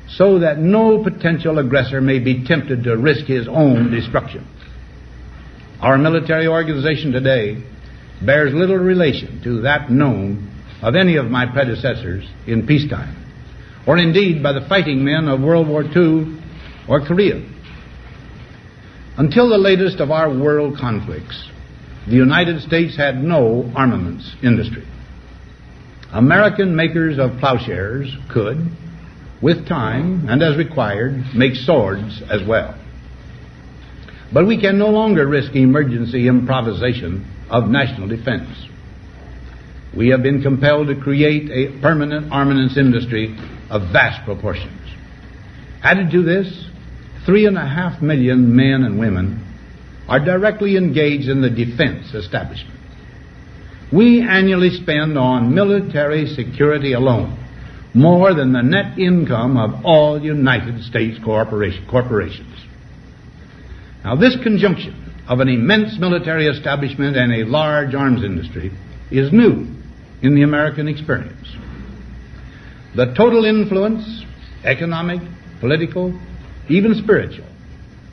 so that no potential aggressor may be tempted to risk his own destruction. Our military organization today bears little relation to that known of any of my predecessors in peacetime, or indeed by the fighting men of World War Two or Korea. Until the latest of our world conflicts, the United States had no armaments industry. American makers of plowshares could, with time and as required, make swords as well. But we can no longer risk emergency improvisation of national defense. We have been compelled to create a permanent armaments industry of vast proportions. Added to this, three and a half million men and women are directly engaged in the defense establishment. We annually spend on military security alone more than the net income of all United States corporation, corporations. Now, this conjunction of an immense military establishment and a large arms industry is new in the American experience. The total influence, economic, political, even spiritual,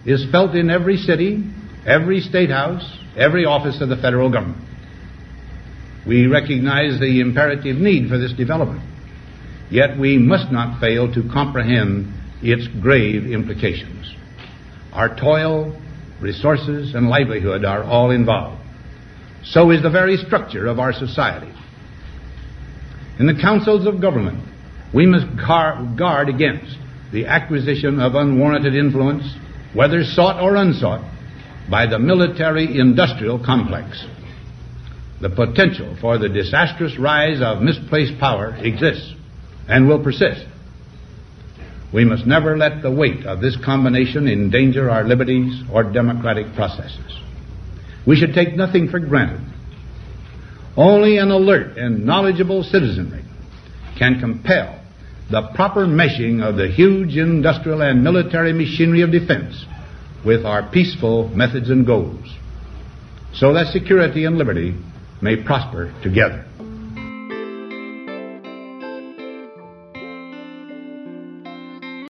is felt in every city, every state house, every office of the federal government. We recognize the imperative need for this development, yet we must not fail to comprehend its grave implications. Our toil, resources, and livelihood are all involved. So is the very structure of our society. In the councils of government, we must guard against the acquisition of unwarranted influence, whether sought or unsought, by the military-industrial complex. The potential for the disastrous rise of misplaced power exists and will persist. We must never let the weight of this combination endanger our liberties or democratic processes. We should take nothing for granted. Only an alert and knowledgeable citizenry can compel the proper meshing of the huge industrial and military machinery of defense with our peaceful methods and goals, so that security and liberty may prosper together.